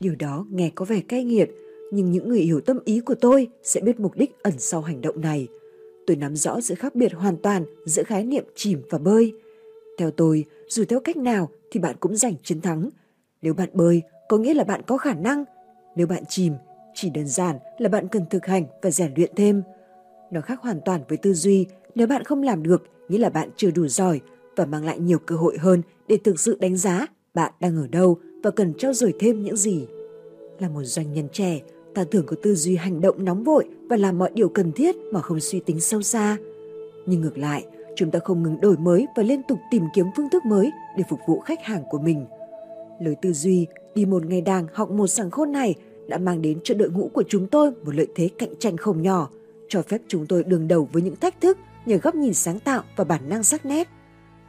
Điều đó nghe có vẻ cay nghiệt, nhưng những người hiểu tâm ý của tôi sẽ biết mục đích ẩn sau hành động này. Tôi nắm rõ sự khác biệt hoàn toàn giữa khái niệm chìm và bơi. Theo tôi, dù theo cách nào thì bạn cũng giành chiến thắng. Nếu bạn bơi, có nghĩa là bạn có khả năng. Nếu bạn chìm, chỉ đơn giản là bạn cần thực hành và rèn luyện thêm. Nó khác hoàn toàn với tư duy, nếu bạn không làm được, nghĩa là bạn chưa đủ giỏi và mang lại nhiều cơ hội hơn để thực sự đánh giá bạn đang ở đâu và cần trau dồi thêm những gì. Là một doanh nhân trẻ, ta thường có tư duy hành động nóng vội và làm mọi điều cần thiết mà không suy tính sâu xa. Nhưng ngược lại, chúng ta không ngừng đổi mới và liên tục tìm kiếm phương thức mới để phục vụ khách hàng của mình. Lối tư duy đi một ngày đàng học một sàng khôn này đã mang đến cho đội ngũ của chúng tôi một lợi thế cạnh tranh không nhỏ, cho phép chúng tôi đương đầu với những thách thức nhờ góc nhìn sáng tạo và bản năng sắc nét.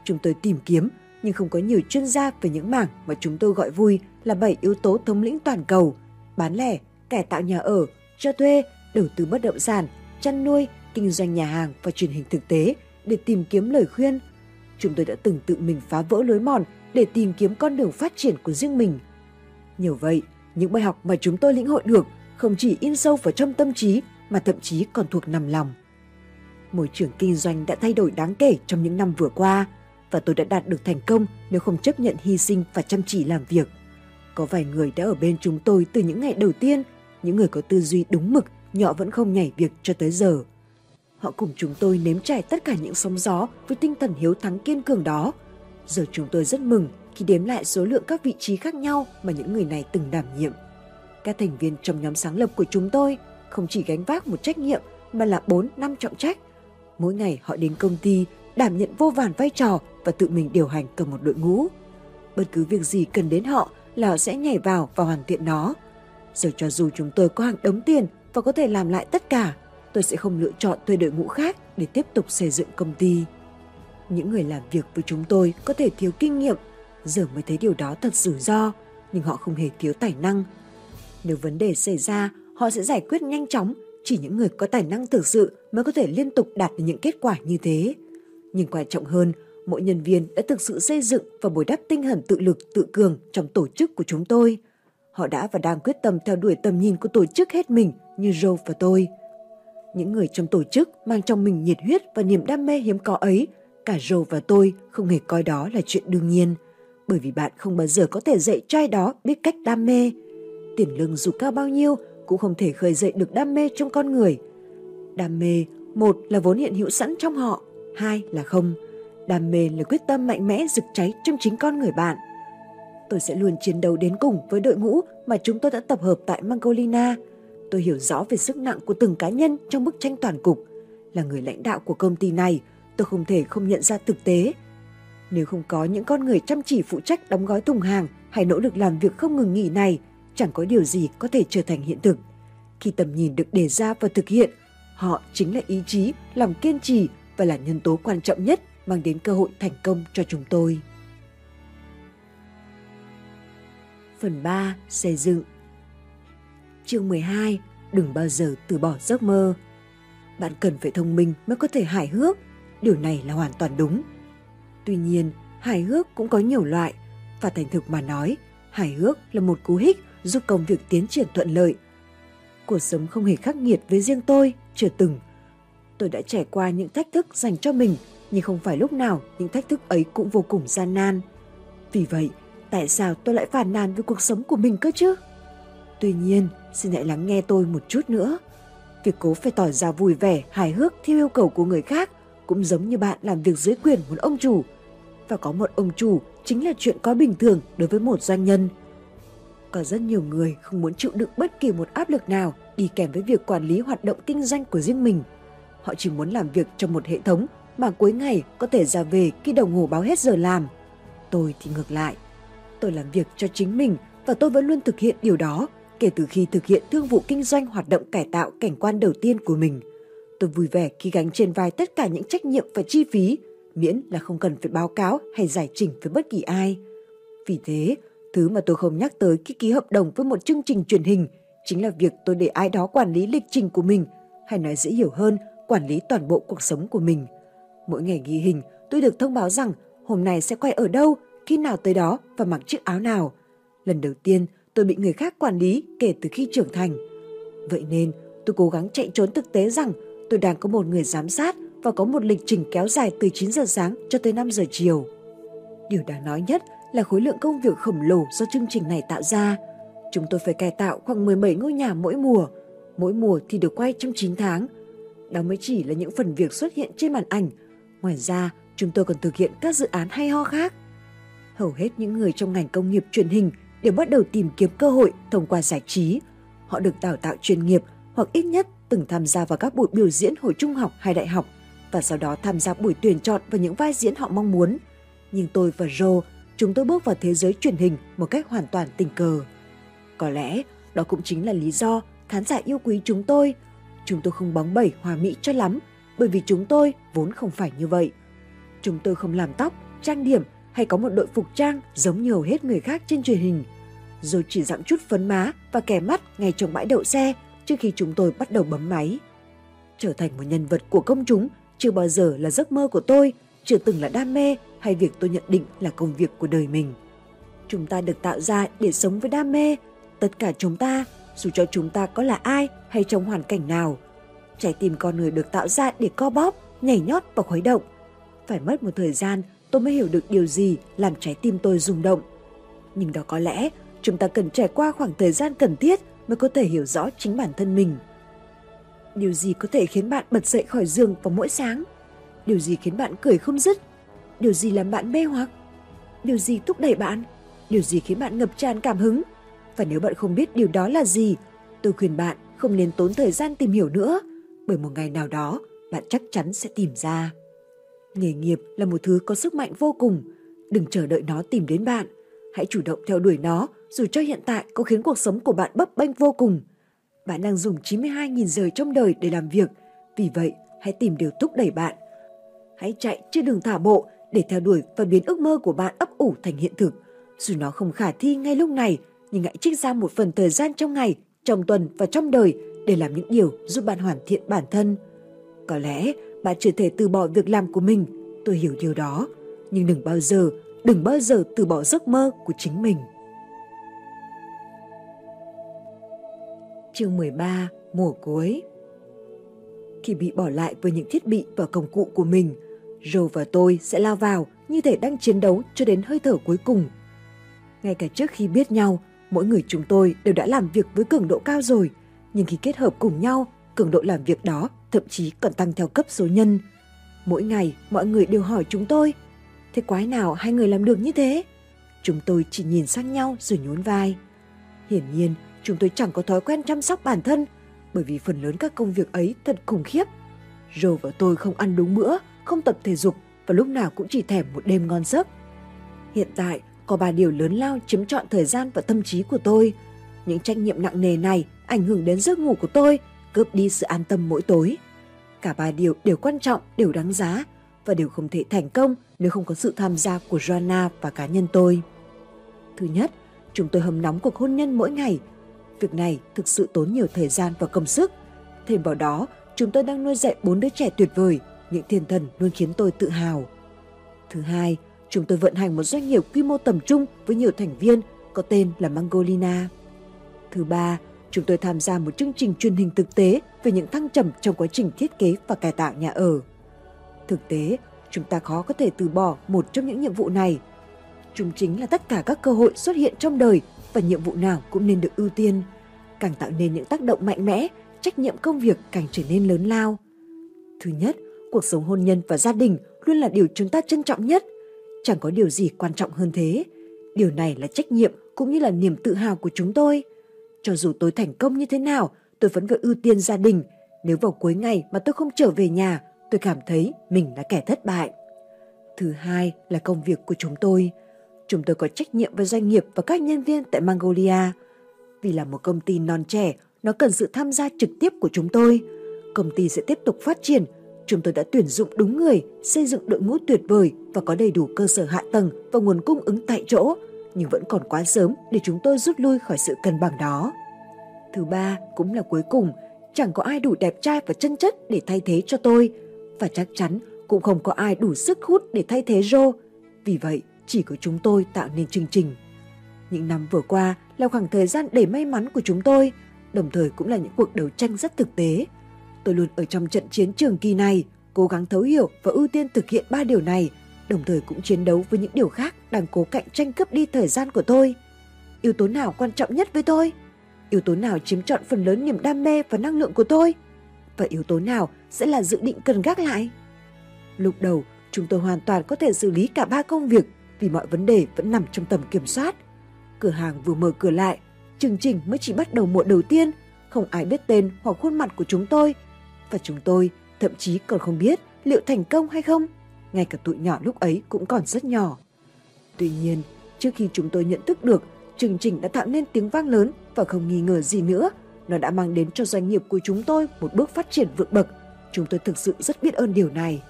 Chúng tôi tìm kiếm nhưng không có nhiều chuyên gia về những mảng mà chúng tôi gọi vui là bảy yếu tố thống lĩnh toàn cầu: bán lẻ, cải tạo nhà ở, cho thuê, đầu tư bất động sản, chăn nuôi, kinh doanh nhà hàng và truyền hình thực tế để tìm kiếm lời khuyên. Chúng tôi đã từng tự mình phá vỡ lối mòn để tìm kiếm con đường phát triển của riêng mình. Nhờ vậy, những bài học mà chúng tôi lĩnh hội được không chỉ in sâu vào trong tâm trí mà thậm chí còn thuộc nằm lòng. Môi trường kinh doanh đã thay đổi đáng kể trong những năm vừa qua và tôi đã đạt được thành công nếu không chấp nhận hy sinh và chăm chỉ làm việc. Có vài người đã ở bên chúng tôi từ những ngày đầu tiên, những người có tư duy đúng mực, nhỏ vẫn không nhảy việc cho tới giờ. Họ cùng chúng tôi nếm trải tất cả những sóng gió với tinh thần hiếu thắng kiên cường đó. Giờ chúng tôi rất mừng khi đếm lại số lượng các vị trí khác nhau mà những người này từng đảm nhiệm. Các thành viên trong nhóm sáng lập của chúng tôi không chỉ gánh vác một trách nhiệm mà là bốn năm trọng trách. Mỗi ngày họ đến công ty, đảm nhận vô vàn vai trò và tự mình điều hành cả một đội ngũ. Bất cứ việc gì cần đến họ là họ sẽ nhảy vào và hoàn thiện nó. Giờ cho dù chúng tôi có hàng đống tiền và có thể làm lại tất cả, tôi sẽ không lựa chọn thuê đội ngũ khác để tiếp tục xây dựng công ty. Những người làm việc với chúng tôi có thể thiếu kinh nghiệm, giờ mới thấy điều đó thật rủi ro, nhưng họ không hề thiếu tài năng. Nếu vấn đề xảy ra, họ sẽ giải quyết nhanh chóng, chỉ những người có tài năng thực sự mới có thể liên tục đạt được những kết quả như thế. Nhưng quan trọng hơn, mỗi nhân viên đã thực sự xây dựng và bồi đắp tinh thần tự lực, tự cường trong tổ chức của chúng tôi. Họ đã và đang quyết tâm theo đuổi tầm nhìn của tổ chức hết mình như Joe và tôi. Những người trong tổ chức mang trong mình nhiệt huyết và niềm đam mê hiếm có ấy, cả Joe và tôi không hề coi đó là chuyện đương nhiên. Bởi vì bạn không bao giờ có thể dạy cho ai đó biết cách đam mê. Tiền lương dù cao bao nhiêu cũng không thể khơi dậy được đam mê trong con người. Đam mê, một là vốn hiện hữu sẵn trong họ, hai là không. Đam mê là quyết tâm mạnh mẽ rực cháy trong chính con người bạn. Tôi sẽ luôn chiến đấu đến cùng với đội ngũ mà chúng tôi đã tập hợp tại Magnolia. Tôi hiểu rõ về sức nặng của từng cá nhân trong bức tranh toàn cục. Là người lãnh đạo của công ty này, tôi không thể không nhận ra thực tế. Nếu không có những con người chăm chỉ phụ trách đóng gói thùng hàng hay nỗ lực làm việc không ngừng nghỉ này, chẳng có điều gì có thể trở thành hiện thực. Khi tầm nhìn được đề ra và thực hiện, họ chính là ý chí, lòng kiên trì và là nhân tố quan trọng nhất mang đến cơ hội thành công cho chúng tôi. Phần ba. Xây dựng. Chương mười hai. Đừng bao giờ từ bỏ giấc mơ. Bạn cần phải thông minh mới có thể hài hước. Điều này là hoàn toàn đúng. Tuy nhiên, hài hước cũng có nhiều loại. Và thành thực mà nói, hài hước là một cú hích giúp công việc tiến triển thuận lợi. Cuộc sống không hề khắc nghiệt với riêng tôi, chưa từng. Tôi đã trải qua những thách thức dành cho mình, nhưng không phải lúc nào những thách thức ấy cũng vô cùng gian nan. Vì vậy, tại sao tôi lại phàn nàn với cuộc sống của mình cơ chứ? Tuy nhiên, xin hãy lắng nghe tôi một chút nữa. Việc cố phải tỏ ra vui vẻ, hài hước theo yêu cầu của người khác cũng giống như bạn làm việc dưới quyền một ông chủ. Và có một ông chủ chính là chuyện có bình thường đối với một doanh nhân. Có rất nhiều người không muốn chịu đựng bất kỳ một áp lực nào đi kèm với việc quản lý hoạt động kinh doanh của riêng mình. Họ chỉ muốn làm việc trong một hệ thống mà cuối ngày có thể ra về khi đồng hồ báo hết giờ làm. Tôi thì ngược lại. Tôi làm việc cho chính mình và tôi vẫn luôn thực hiện điều đó kể từ khi thực hiện thương vụ kinh doanh hoạt động cải tạo cảnh quan đầu tiên của mình. Tôi vui vẻ khi gánh trên vai tất cả những trách nhiệm và chi phí, miễn là không cần phải báo cáo hay giải trình với bất kỳ ai. Vì thế, thứ mà tôi không nhắc tới khi ký hợp đồng với một chương trình truyền hình chính là việc tôi để ai đó quản lý lịch trình của mình, hay nói dễ hiểu hơn, quản lý toàn bộ cuộc sống của mình. Mỗi ngày ghi hình, tôi được thông báo rằng hôm nay sẽ quay ở đâu, khi nào tới đó và mặc chiếc áo nào. Lần đầu tiên, tôi bị người khác quản lý kể từ khi trưởng thành. Vậy nên, tôi cố gắng chạy trốn thực tế rằng tôi đang có một người giám sát và có một lịch trình kéo dài từ chín giờ sáng cho tới năm giờ chiều. Điều đáng nói nhất là khối lượng công việc khổng lồ do chương trình này tạo ra. Chúng tôi phải cải tạo khoảng mười bảy ngôi nhà mỗi mùa. Mỗi mùa thì được quay trong chín tháng. Đó mới chỉ là những phần việc xuất hiện trên màn ảnh. Ngoài ra, chúng tôi còn thực hiện các dự án hay ho khác. Hầu hết những người trong ngành công nghiệp truyền hình đều bắt đầu tìm kiếm cơ hội thông qua giải trí. Họ được đào tạo chuyên nghiệp hoặc ít nhất từng tham gia vào các buổi biểu diễn hồi trung học hay đại học và sau đó tham gia buổi tuyển chọn vào những vai diễn họ mong muốn. Nhưng tôi và Joe, chúng tôi bước vào thế giới truyền hình một cách hoàn toàn tình cờ. Có lẽ đó cũng chính là lý do khán giả yêu quý chúng tôi. Chúng tôi không bóng bẩy hòa mỹ cho lắm bởi vì chúng tôi vốn không phải như vậy. Chúng tôi không làm tóc, trang điểm hay có một đội phục trang giống nhiều hết người khác trên truyền hình. Rồi chỉ dặm chút phấn má và kẻ mắt ngay trong bãi đậu xe trước khi chúng tôi bắt đầu bấm máy. Trở thành một nhân vật của công chúng chưa bao giờ là giấc mơ của tôi, chưa từng là đam mê hay việc tôi nhận định là công việc của đời mình. Chúng ta được tạo ra để sống với đam mê, tất cả chúng ta, dù cho chúng ta có là ai hay trong hoàn cảnh nào. Trái tim con người được tạo ra để co bóp, nhảy nhót và khuấy động. Phải mất một thời gian tôi mới hiểu được điều gì làm trái tim tôi rung động. Nhưng đó có lẽ chúng ta cần trải qua khoảng thời gian cần thiết mới có thể hiểu rõ chính bản thân mình. Điều gì có thể khiến bạn bật dậy khỏi giường vào mỗi sáng? Điều gì khiến bạn cười không dứt? Điều gì làm bạn mê hoặc? Điều gì thúc đẩy bạn? Điều gì khiến bạn ngập tràn cảm hứng? Và nếu bạn không biết điều đó là gì, tôi khuyên bạn không nên tốn thời gian tìm hiểu nữa, bởi một ngày nào đó bạn chắc chắn sẽ tìm ra. Nghề nghiệp là một thứ có sức mạnh vô cùng. Đừng chờ đợi nó tìm đến bạn. Hãy chủ động theo đuổi nó, dù cho hiện tại có khiến cuộc sống của bạn bấp bênh vô cùng. Bạn đang dùng chín mươi hai nghìn giờ trong đời để làm việc. Vì vậy, hãy tìm điều thúc đẩy bạn. Hãy chạy chứ đừng thả bộ để theo đuổi và biến ước mơ của bạn ấp ủ thành hiện thực. Dù nó không khả thi ngay lúc này, nhưng hãy trích ra một phần thời gian trong ngày, trong tuần và trong đời để làm những điều giúp bạn hoàn thiện bản thân. Có lẽ bạn chưa thể từ bỏ việc làm của mình, tôi hiểu điều đó. Nhưng đừng bao giờ, đừng bao giờ từ bỏ giấc mơ của chính mình. Chương mười ba. Mùa cuối. Khi bị bỏ lại với những thiết bị và công cụ của mình, Joe và tôi sẽ lao vào như thể đang chiến đấu cho đến hơi thở cuối cùng. Ngay cả trước khi biết nhau, mỗi người chúng tôi đều đã làm việc với cường độ cao rồi, nhưng khi kết hợp cùng nhau, cường độ làm việc đó thậm chí còn tăng theo cấp số nhân. Mỗi ngày, mọi người đều hỏi chúng tôi, thế quái nào hai người làm được như thế? Chúng tôi chỉ nhìn sang nhau rồi nhún vai. Hiển nhiên, chúng tôi chẳng có thói quen chăm sóc bản thân, bởi vì phần lớn các công việc ấy thật khủng khiếp. Joe và tôi không ăn đúng bữa, không tập thể dục và lúc nào cũng chỉ thèm một đêm ngon giấc. Hiện tại, có ba điều lớn lao chiếm trọn thời gian và tâm trí của tôi. Những trách nhiệm nặng nề này ảnh hưởng đến giấc ngủ của tôi, cướp đi sự an tâm mỗi tối. Cả ba điều đều quan trọng, đều đáng giá và đều không thể thành công nếu không có sự tham gia của Joanna và cá nhân tôi. Thứ nhất, chúng tôi hâm nóng cuộc hôn nhân mỗi ngày. Việc này thực sự tốn nhiều thời gian và công sức. Thêm vào đó, chúng tôi đang nuôi dạy bốn đứa trẻ tuyệt vời, những thiên thần luôn khiến tôi tự hào. Thứ hai, chúng tôi vận hành một doanh nghiệp quy mô tầm trung với nhiều thành viên có tên là Magnolia. Thứ ba, chúng tôi tham gia một chương trình truyền hình thực tế về những thăng trầm trong quá trình thiết kế và cải tạo nhà ở. Thực tế, chúng ta khó có thể từ bỏ một trong những nhiệm vụ này. Chúng chính là tất cả các cơ hội xuất hiện trong đời và nhiệm vụ nào cũng nên được ưu tiên. Càng tạo nên những tác động mạnh mẽ, trách nhiệm công việc càng trở nên lớn lao. Thứ nhất, cuộc sống hôn nhân và gia đình luôn là điều chúng ta trân trọng nhất. Chẳng có điều gì quan trọng hơn thế. Điều này là trách nhiệm cũng như là niềm tự hào của chúng tôi. Cho dù tôi thành công như thế nào, tôi vẫn phải ưu tiên gia đình. Nếu vào cuối ngày mà tôi không trở về nhà, tôi cảm thấy mình là kẻ thất bại. Thứ hai là công việc của chúng tôi. Chúng tôi có trách nhiệm với doanh nghiệp và các nhân viên tại Magnolia. Vì là một công ty non trẻ, nó cần sự tham gia trực tiếp của chúng tôi. Công ty sẽ tiếp tục phát triển. Chúng tôi đã tuyển dụng đúng người, xây dựng đội ngũ tuyệt vời và có đầy đủ cơ sở hạ tầng và nguồn cung ứng tại chỗ, nhưng vẫn còn quá sớm để chúng tôi rút lui khỏi sự cân bằng đó. Thứ ba, cũng là cuối cùng, chẳng có ai đủ đẹp trai và chân chất để thay thế cho tôi, và chắc chắn cũng không có ai đủ sức hút để thay thế Joe. Vì vậy, chỉ có chúng tôi tạo nên chương trình. Những năm vừa qua là khoảng thời gian đầy may mắn của chúng tôi, đồng thời cũng là những cuộc đấu tranh rất thực tế. Tôi luôn ở trong trận chiến trường kỳ này, cố gắng thấu hiểu và ưu tiên thực hiện ba điều này, đồng thời cũng chiến đấu với những điều khác đang cố cạnh tranh cướp đi thời gian của tôi. Yếu tố nào quan trọng nhất với tôi? Yếu tố nào chiếm trọn phần lớn niềm đam mê và năng lượng của tôi? Và yếu tố nào sẽ là dự định cần gác lại? Lúc đầu, chúng tôi hoàn toàn có thể xử lý cả ba công việc vì mọi vấn đề vẫn nằm trong tầm kiểm soát. Cửa hàng vừa mở cửa lại, chương trình mới chỉ bắt đầu mùa đầu tiên, không ai biết tên hoặc khuôn mặt của chúng tôi. Và chúng tôi thậm chí còn không biết liệu thành công hay không. Ngay cả tụi nhỏ lúc ấy cũng còn rất nhỏ. Tuy nhiên, trước khi chúng tôi nhận thức được, chương trình đã tạo nên tiếng vang lớn và không nghi ngờ gì nữa. Nó đã mang đến cho doanh nghiệp của chúng tôi một bước phát triển vượt bậc. Chúng tôi thực sự rất biết ơn điều này.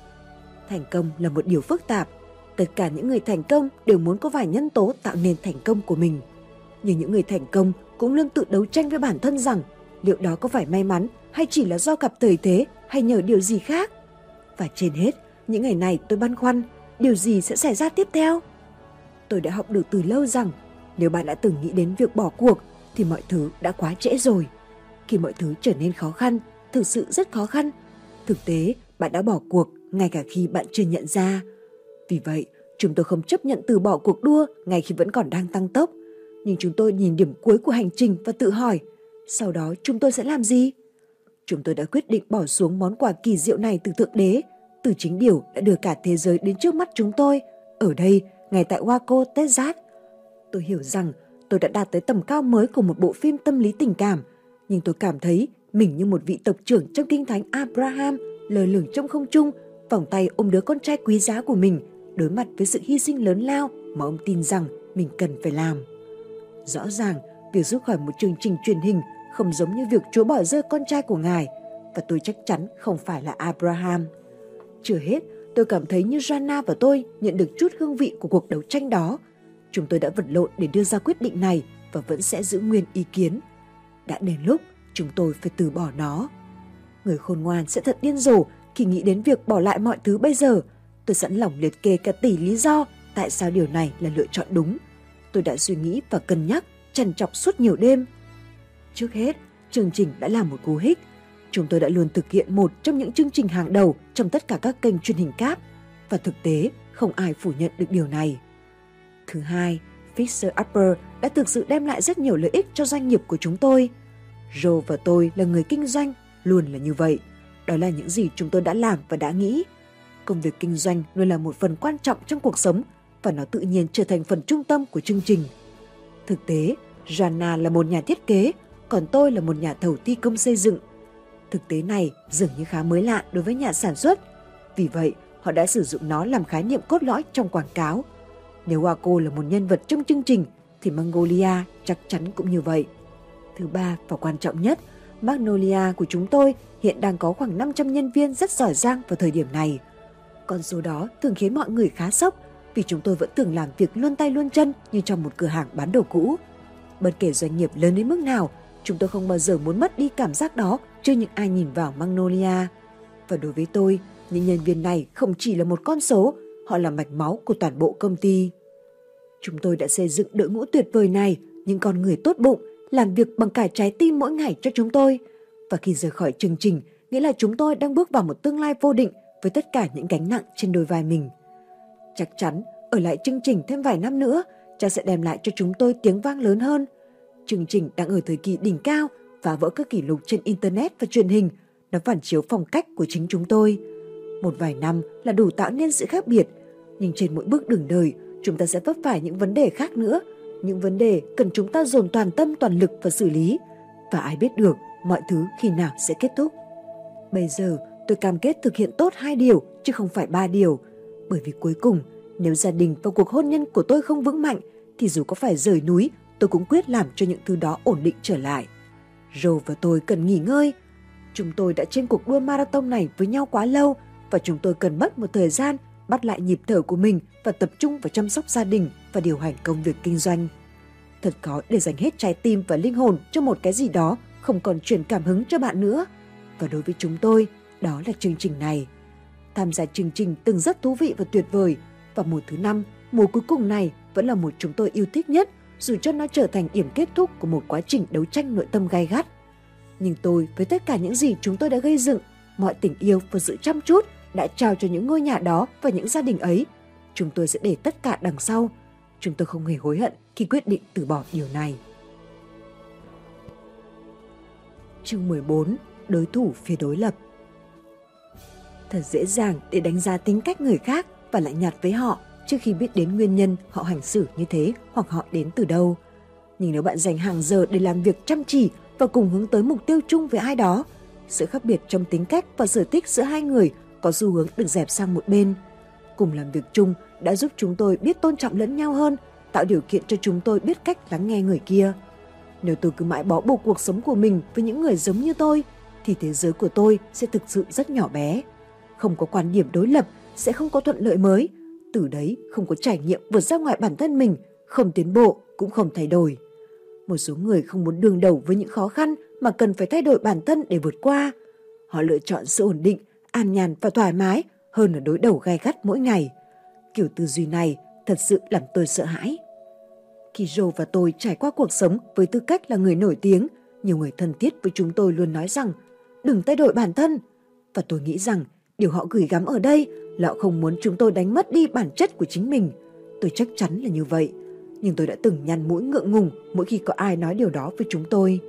Thành công là một điều phức tạp. Tất cả những người thành công đều muốn có vài nhân tố tạo nên thành công của mình. Nhưng những người thành công cũng luôn tự đấu tranh với bản thân rằng liệu đó có phải may mắn hay chỉ là do gặp thời thế hay nhờ điều gì khác. Và trên hết, những ngày này tôi băn khoăn điều gì sẽ xảy ra tiếp theo. Tôi đã học được từ lâu rằng nếu bạn đã từng nghĩ đến việc bỏ cuộc thì mọi thứ đã quá trễ rồi. Khi mọi thứ trở nên khó khăn, thực sự rất khó khăn, thực tế bạn đã bỏ cuộc ngay cả khi bạn chưa nhận ra. Vì vậy, chúng tôi không chấp nhận từ bỏ cuộc đua ngay khi vẫn còn đang tăng tốc. Nhưng chúng tôi nhìn điểm cuối của hành trình và tự hỏi, sau đó chúng tôi sẽ làm gì? Chúng tôi đã quyết định bỏ xuống món quà kỳ diệu này từ Thượng Đế, từ chính điều đã đưa cả thế giới đến trước mắt chúng tôi, ở đây, ngay tại Waco, Texas. Tôi hiểu rằng tôi đã đạt tới tầm cao mới của một bộ phim tâm lý tình cảm, nhưng tôi cảm thấy mình như một vị tộc trưởng trong kinh thánh Abraham, lơ lửng trong không trung, vòng tay ôm đứa con trai quý giá của mình, đối mặt với sự hy sinh lớn lao mà ông tin rằng mình cần phải làm. Rõ ràng, việc rút khỏi một chương trình truyền hình không giống như việc Chúa bỏ rơi con trai của Ngài, và tôi chắc chắn không phải là Abraham. Chưa hết, tôi cảm thấy như Joanna và tôi nhận được chút hương vị của cuộc đấu tranh đó. Chúng tôi đã vật lộn để đưa ra quyết định này và vẫn sẽ giữ nguyên ý kiến. Đã đến lúc chúng tôi phải từ bỏ nó. Người khôn ngoan sẽ thật điên rồ khi nghĩ đến việc bỏ lại mọi thứ bây giờ. Tôi sẵn lòng liệt kê cả tỷ lý do tại sao điều này là lựa chọn đúng. Tôi đã suy nghĩ và cân nhắc, trằn trọc suốt nhiều đêm. Trước hết, chương trình đã là một cú hích. Chúng tôi đã luôn thực hiện một trong những chương trình hàng đầu trong tất cả các kênh truyền hình cáp, và thực tế không ai phủ nhận được điều này. Thứ hai, Fixer Upper đã thực sự đem lại rất nhiều lợi ích cho doanh nghiệp của chúng tôi. Joe và tôi là người kinh doanh, luôn là như vậy. Đó là những gì chúng tôi đã làm và đã nghĩ. Công việc kinh doanh luôn là một phần quan trọng trong cuộc sống, và nó tự nhiên trở thành phần trung tâm của chương trình. Thực tế, Joanna là một nhà thiết kế, còn tôi là một nhà thầu thi công xây dựng. Thực tế này dường như khá mới lạ đối với nhà sản xuất. Vì vậy, họ đã sử dụng nó làm khái niệm cốt lõi trong quảng cáo. Nếu Waco là một nhân vật trong chương trình, thì Magnolia chắc chắn cũng như vậy. Thứ ba và quan trọng nhất, Magnolia của chúng tôi hiện đang có khoảng năm trăm nhân viên rất giỏi giang vào thời điểm này. Con số đó thường khiến mọi người khá sốc, vì chúng tôi vẫn thường làm việc luôn tay luôn chân như trong một cửa hàng bán đồ cũ. Bất kể doanh nghiệp lớn đến mức nào, chúng tôi không bao giờ muốn mất đi cảm giác đó cho những ai nhìn vào Magnolia. Và đối với tôi, những nhân viên này không chỉ là một con số, họ là mạch máu của toàn bộ công ty. Chúng tôi đã xây dựng đội ngũ tuyệt vời này, những con người tốt bụng, làm việc bằng cả trái tim mỗi ngày cho chúng tôi. Và khi rời khỏi chương trình, nghĩa là chúng tôi đang bước vào một tương lai vô định với tất cả những gánh nặng trên đôi vai mình. Chắc chắn, ở lại chương trình thêm vài năm nữa, cha sẽ đem lại cho chúng tôi tiếng vang lớn hơn. Chương trình đang ở thời kỳ đỉnh cao, phá vỡ các kỷ lục trên Internet và truyền hình. Nó phản chiếu phong cách của chính chúng tôi. Một vài năm là đủ tạo nên sự khác biệt. Nhưng trên mỗi bước đường đời, chúng ta sẽ vấp phải những vấn đề khác nữa. Những vấn đề cần chúng ta dồn toàn tâm toàn lực và xử lý. Và ai biết được mọi thứ khi nào sẽ kết thúc. Bây giờ, tôi cam kết thực hiện tốt hai điều, chứ không phải ba điều. Bởi vì cuối cùng, nếu gia đình và cuộc hôn nhân của tôi không vững mạnh, thì dù có phải rời núi, tôi cũng quyết làm cho những thứ đó ổn định trở lại. Joe và tôi cần nghỉ ngơi. Chúng tôi đã trên cuộc đua marathon này với nhau quá lâu, và chúng tôi cần mất một thời gian bắt lại nhịp thở của mình và tập trung vào chăm sóc gia đình và điều hành công việc kinh doanh. Thật khó để dành hết trái tim và linh hồn cho một cái gì đó không còn truyền cảm hứng cho bạn nữa. Và đối với chúng tôi, đó là chương trình này. Tham gia chương trình từng rất thú vị và tuyệt vời, và mùa thứ năm, mùa cuối cùng này vẫn là một chúng tôi yêu thích nhất, dù cho nó trở thành điểm kết thúc của một quá trình đấu tranh nội tâm gay gắt. Nhưng tôi, với tất cả những gì chúng tôi đã gây dựng, mọi tình yêu và sự chăm chút đã trao cho những ngôi nhà đó và những gia đình ấy, chúng tôi sẽ để tất cả đằng sau. Chúng tôi không hề hối hận khi quyết định từ bỏ điều này. Chương mười bốn. Đối thủ phía đối lập. Thật dễ dàng để đánh giá tính cách người khác và lại nhạt với họ trước khi biết đến nguyên nhân họ hành xử như thế hoặc họ đến từ đâu. Nhưng nếu bạn dành hàng giờ để làm việc chăm chỉ và cùng hướng tới mục tiêu chung với ai đó, sự khác biệt trong tính cách và sở thích giữa hai người có xu hướng được dẹp sang một bên. Cùng làm việc chung đã giúp chúng tôi biết tôn trọng lẫn nhau hơn, tạo điều kiện cho chúng tôi biết cách lắng nghe người kia. Nếu tôi cứ mãi bó buộc cuộc sống của mình với những người giống như tôi, thì thế giới của tôi sẽ thực sự rất nhỏ bé. Không có quan điểm đối lập sẽ không có thuận lợi mới. Từ đấy không có trải nghiệm vượt ra ngoài bản thân mình, không tiến bộ cũng không thay đổi. Một số người không muốn đương đầu với những khó khăn mà cần phải thay đổi bản thân để vượt qua. Họ lựa chọn sự ổn định, an nhàn và thoải mái hơn là đối đầu gay gắt mỗi ngày. Kiểu tư duy này thật sự làm tôi sợ hãi. Khi Joe và tôi trải qua cuộc sống với tư cách là người nổi tiếng, nhiều người thân thiết với chúng tôi luôn nói rằng đừng thay đổi bản thân. Và tôi nghĩ rằng điều họ gửi gắm ở đây là họ không muốn chúng tôi đánh mất đi bản chất của chính mình. Tôi chắc chắn là như vậy. Nhưng tôi đã từng nhăn mũi ngượng ngùng mỗi khi có ai nói điều đó với chúng tôi.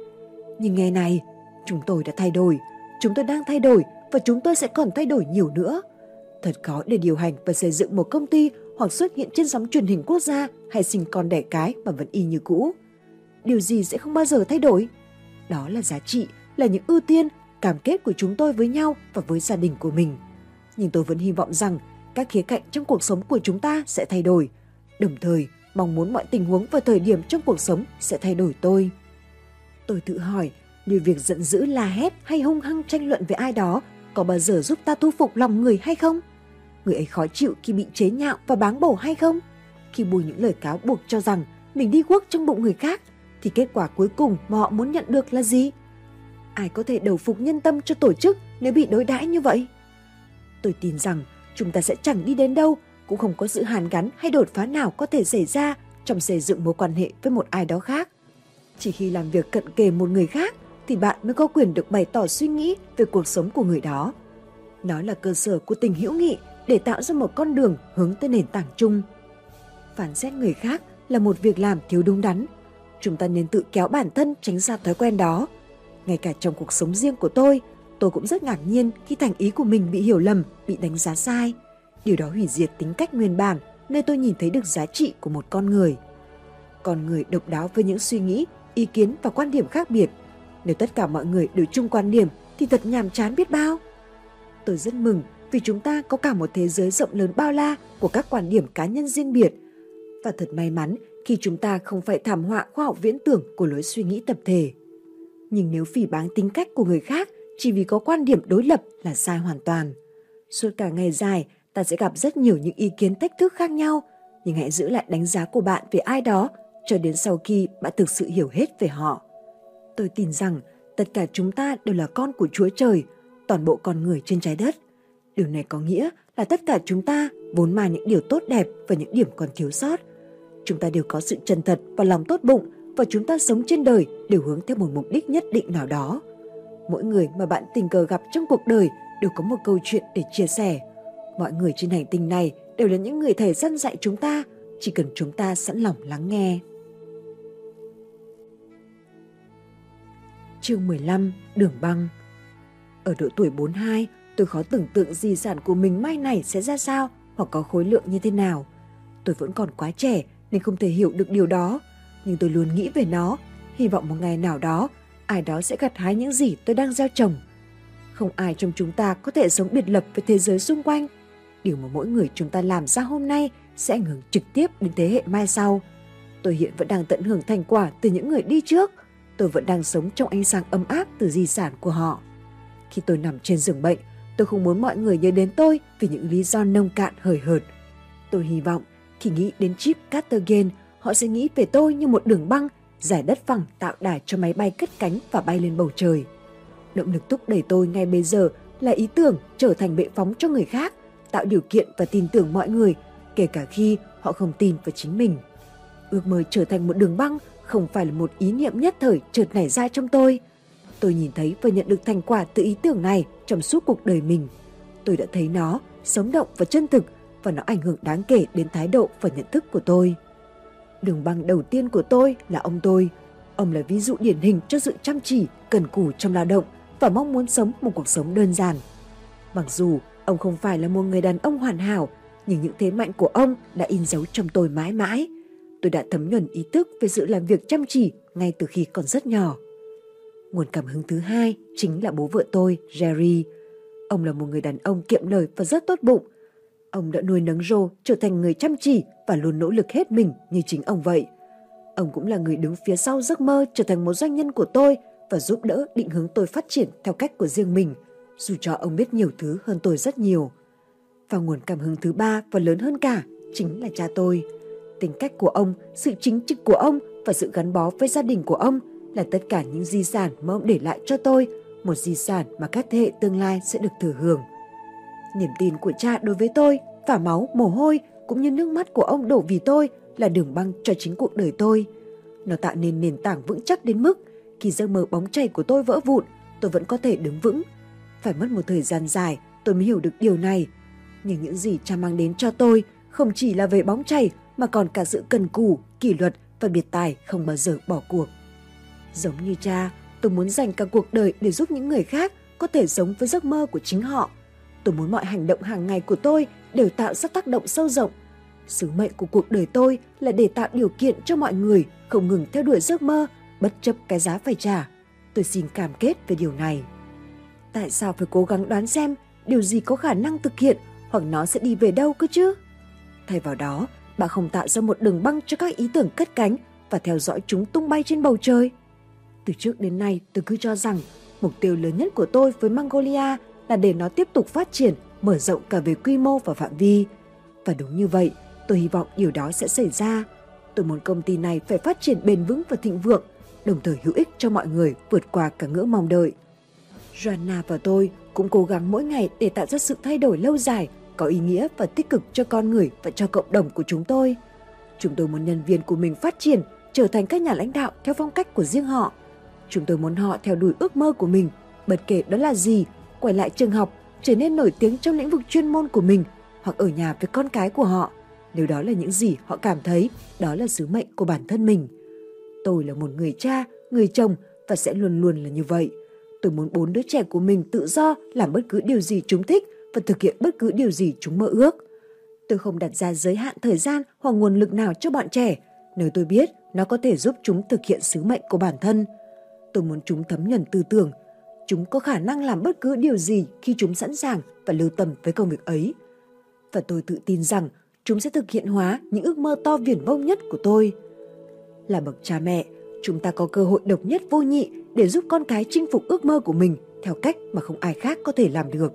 Nhưng ngày này, chúng tôi đã thay đổi. Chúng tôi đang thay đổi và chúng tôi sẽ còn thay đổi nhiều nữa. Thật khó để điều hành và xây dựng một công ty hoặc xuất hiện trên sóng truyền hình quốc gia hay sinh con đẻ cái mà vẫn y như cũ. Điều gì sẽ không bao giờ thay đổi? Đó là giá trị, là những ưu tiên, cam kết của chúng tôi với nhau và với gia đình của mình. Nhưng tôi vẫn hy vọng rằng các khía cạnh trong cuộc sống của chúng ta sẽ thay đổi. Đồng thời, mong muốn mọi tình huống và thời điểm trong cuộc sống sẽ thay đổi tôi. Tôi tự hỏi, liệu việc giận dữ, la hét hay hung hăng tranh luận với ai đó có bao giờ giúp ta thu phục lòng người hay không? Người ấy khó chịu khi bị chế nhạo và báng bổ hay không? Khi bùi những lời cáo buộc cho rằng mình đi guốc trong bụng người khác, thì kết quả cuối cùng mà họ muốn nhận được là gì? Ai có thể đầu phục nhân tâm cho tổ chức nếu bị đối đãi như vậy? Tôi tin rằng chúng ta sẽ chẳng đi đến đâu, cũng không có sự hàn gắn hay đột phá nào có thể xảy ra trong xây dựng mối quan hệ với một ai đó khác. Chỉ khi làm việc cận kề một người khác thì bạn mới có quyền được bày tỏ suy nghĩ về cuộc sống của người đó. Nó là cơ sở của tình hữu nghị để tạo ra một con đường hướng tới nền tảng chung. Phán xét người khác là một việc làm thiếu đúng đắn. Chúng ta nên tự kéo bản thân tránh xa thói quen đó. Ngay cả trong cuộc sống riêng của tôi, tôi cũng rất ngạc nhiên khi thành ý của mình bị hiểu lầm, bị đánh giá sai. Điều đó hủy diệt tính cách nguyên bản, nơi tôi nhìn thấy được giá trị của một con người. Con người độc đáo với những suy nghĩ, ý kiến và quan điểm khác biệt. Nếu tất cả mọi người đều chung quan điểm thì thật nhàm chán biết bao. Tôi rất mừng vì chúng ta có cả một thế giới rộng lớn bao la của các quan điểm cá nhân riêng biệt. Và thật may mắn khi chúng ta không phải thảm họa khoa học viễn tưởng của lối suy nghĩ tập thể. Nhưng nếu phỉ báng tính cách của người khác chỉ vì có quan điểm đối lập là sai hoàn toàn. Suốt cả ngày dài, ta sẽ gặp rất nhiều những ý kiến thách thức khác nhau, nhưng hãy giữ lại đánh giá của bạn về ai đó cho đến sau khi bạn thực sự hiểu hết về họ. Tôi tin rằng tất cả chúng ta đều là con của Chúa Trời, toàn bộ con người trên trái đất. Điều này có nghĩa là tất cả chúng ta vốn mang những điều tốt đẹp và những điểm còn thiếu sót. Chúng ta đều có sự chân thật và lòng tốt bụng, và chúng ta sống trên đời đều hướng theo một mục đích nhất định nào đó. Mỗi người mà bạn tình cờ gặp trong cuộc đời đều có một câu chuyện để chia sẻ. Mọi người trên hành tinh này đều là những người thầy dặn dạy chúng ta, chỉ cần chúng ta sẵn lòng lắng nghe. Chương mười lăm. Đường băng. Ở độ tuổi bốn mươi hai, tôi khó tưởng tượng di sản của mình mai này sẽ ra sao hoặc có khối lượng như thế nào. Tôi vẫn còn quá trẻ nên không thể hiểu được điều đó, nhưng tôi luôn nghĩ về nó, hy vọng một ngày nào đó, ai đó sẽ gặt hái những gì tôi đang gieo trồng. Không ai trong chúng ta có thể sống biệt lập với thế giới xung quanh. Điều mà mỗi người chúng ta làm ra hôm nay sẽ ảnh hưởng trực tiếp đến thế hệ mai sau. Tôi hiện vẫn đang tận hưởng thành quả từ những người đi trước. Tôi vẫn đang sống trong ánh sáng ấm áp từ di sản của họ. Khi tôi nằm trên giường bệnh, tôi không muốn mọi người nhớ đến tôi vì những lý do nông cạn hời hợt. Tôi hy vọng khi nghĩ đến Chip Keane, họ sẽ nghĩ về tôi như một đường băng, giải đất phẳng tạo đà cho máy bay cất cánh và bay lên bầu trời. Động lực thúc đẩy tôi ngay bây giờ là ý tưởng trở thành bệ phóng cho người khác, tạo điều kiện và tin tưởng mọi người, kể cả khi họ không tin vào chính mình. Ước mơ trở thành một đường băng không phải là một ý niệm nhất thời chợt nảy ra trong tôi. Tôi nhìn thấy và nhận được thành quả từ ý tưởng này trong suốt cuộc đời mình. Tôi đã thấy nó sống động và chân thực, và nó ảnh hưởng đáng kể đến thái độ và nhận thức của tôi. Đường băng đầu tiên của tôi là ông tôi. Ông là ví dụ điển hình cho sự chăm chỉ, cần cù trong lao động và mong muốn sống một cuộc sống đơn giản. Mặc dù ông không phải là một người đàn ông hoàn hảo, nhưng những thế mạnh của ông đã in dấu trong tôi mãi mãi. Tôi đã thấm nhuần ý thức về sự làm việc chăm chỉ ngay từ khi còn rất nhỏ. Nguồn cảm hứng thứ hai chính là bố vợ tôi, Jerry. Ông là một người đàn ông kiệm lời và rất tốt bụng. Ông đã nuôi nấng Joe trở thành người chăm chỉ và luôn nỗ lực hết mình như chính ông vậy. Ông cũng là người đứng phía sau giấc mơ trở thành một doanh nhân của tôi và giúp đỡ định hướng tôi phát triển theo cách của riêng mình, dù cho ông biết nhiều thứ hơn tôi rất nhiều. Và nguồn cảm hứng thứ ba và lớn hơn cả chính là cha tôi. Tính cách của ông, sự chính trực của ông và sự gắn bó với gia đình của ông là tất cả những di sản mà ông để lại cho tôi, một di sản mà các thế hệ tương lai sẽ được thừa hưởng. Niềm tin của cha đối với tôi và máu, mồ hôi cũng như nước mắt của ông đổ vì tôi là đường băng cho chính cuộc đời tôi. Nó tạo nên nền tảng vững chắc đến mức khi giấc mơ bóng chảy của tôi vỡ vụn, tôi vẫn có thể đứng vững. Phải mất một thời gian dài tôi mới hiểu được điều này. Nhưng những gì cha mang đến cho tôi không chỉ là về bóng chảy mà còn cả sự cần cù, kỷ luật và biệt tài không bao giờ bỏ cuộc. Giống như cha, tôi muốn dành cả cuộc đời để giúp những người khác có thể sống với giấc mơ của chính họ. Tôi muốn mọi hành động hàng ngày của tôi đều tạo ra tác động sâu rộng. Sứ mệnh của cuộc đời tôi là để tạo điều kiện cho mọi người không ngừng theo đuổi giấc mơ bất chấp cái giá phải trả. Tôi xin cam kết về điều này. Tại sao phải cố gắng đoán xem điều gì có khả năng thực hiện hoặc nó sẽ đi về đâu cơ chứ? Thay vào đó, bạn không tạo ra một đường băng cho các ý tưởng cất cánh và theo dõi chúng tung bay trên bầu trời. Từ trước đến nay, tôi cứ cho rằng mục tiêu lớn nhất của tôi với Magnolia là để nó tiếp tục phát triển, mở rộng cả về quy mô và phạm vi. Và đúng như vậy, tôi hy vọng điều đó sẽ xảy ra. Tôi muốn công ty này phải phát triển bền vững và thịnh vượng, đồng thời hữu ích cho mọi người vượt qua cả ngưỡng mong đợi. Joanna và tôi cũng cố gắng mỗi ngày để tạo ra sự thay đổi lâu dài, có ý nghĩa và tích cực cho con người và cho cộng đồng của chúng tôi. Chúng tôi muốn nhân viên của mình phát triển, trở thành các nhà lãnh đạo theo phong cách của riêng họ. Chúng tôi muốn họ theo đuổi ước mơ của mình, bất kể đó là gì, quay lại trường học, trở nên nổi tiếng trong lĩnh vực chuyên môn của mình hoặc ở nhà với con cái của họ, nếu đó là những gì họ cảm thấy đó là sứ mệnh của bản thân mình. Tôi là một người cha, người chồng và sẽ luôn luôn là như vậy. Tôi muốn bốn đứa trẻ của mình tự do làm bất cứ điều gì chúng thích và thực hiện bất cứ điều gì chúng mơ ước. Tôi không đặt ra giới hạn thời gian hoặc nguồn lực nào cho bọn trẻ, nếu tôi biết nó có thể giúp chúng thực hiện sứ mệnh của bản thân. Tôi muốn chúng thấm nhuần tư tưởng, chúng có khả năng làm bất cứ điều gì khi chúng sẵn sàng và lưu tâm với công việc ấy. Và tôi tự tin rằng chúng sẽ thực hiện hóa những ước mơ to viển vông nhất của tôi. Là bậc cha mẹ, chúng ta có cơ hội độc nhất vô nhị để giúp con cái chinh phục ước mơ của mình theo cách mà không ai khác có thể làm được.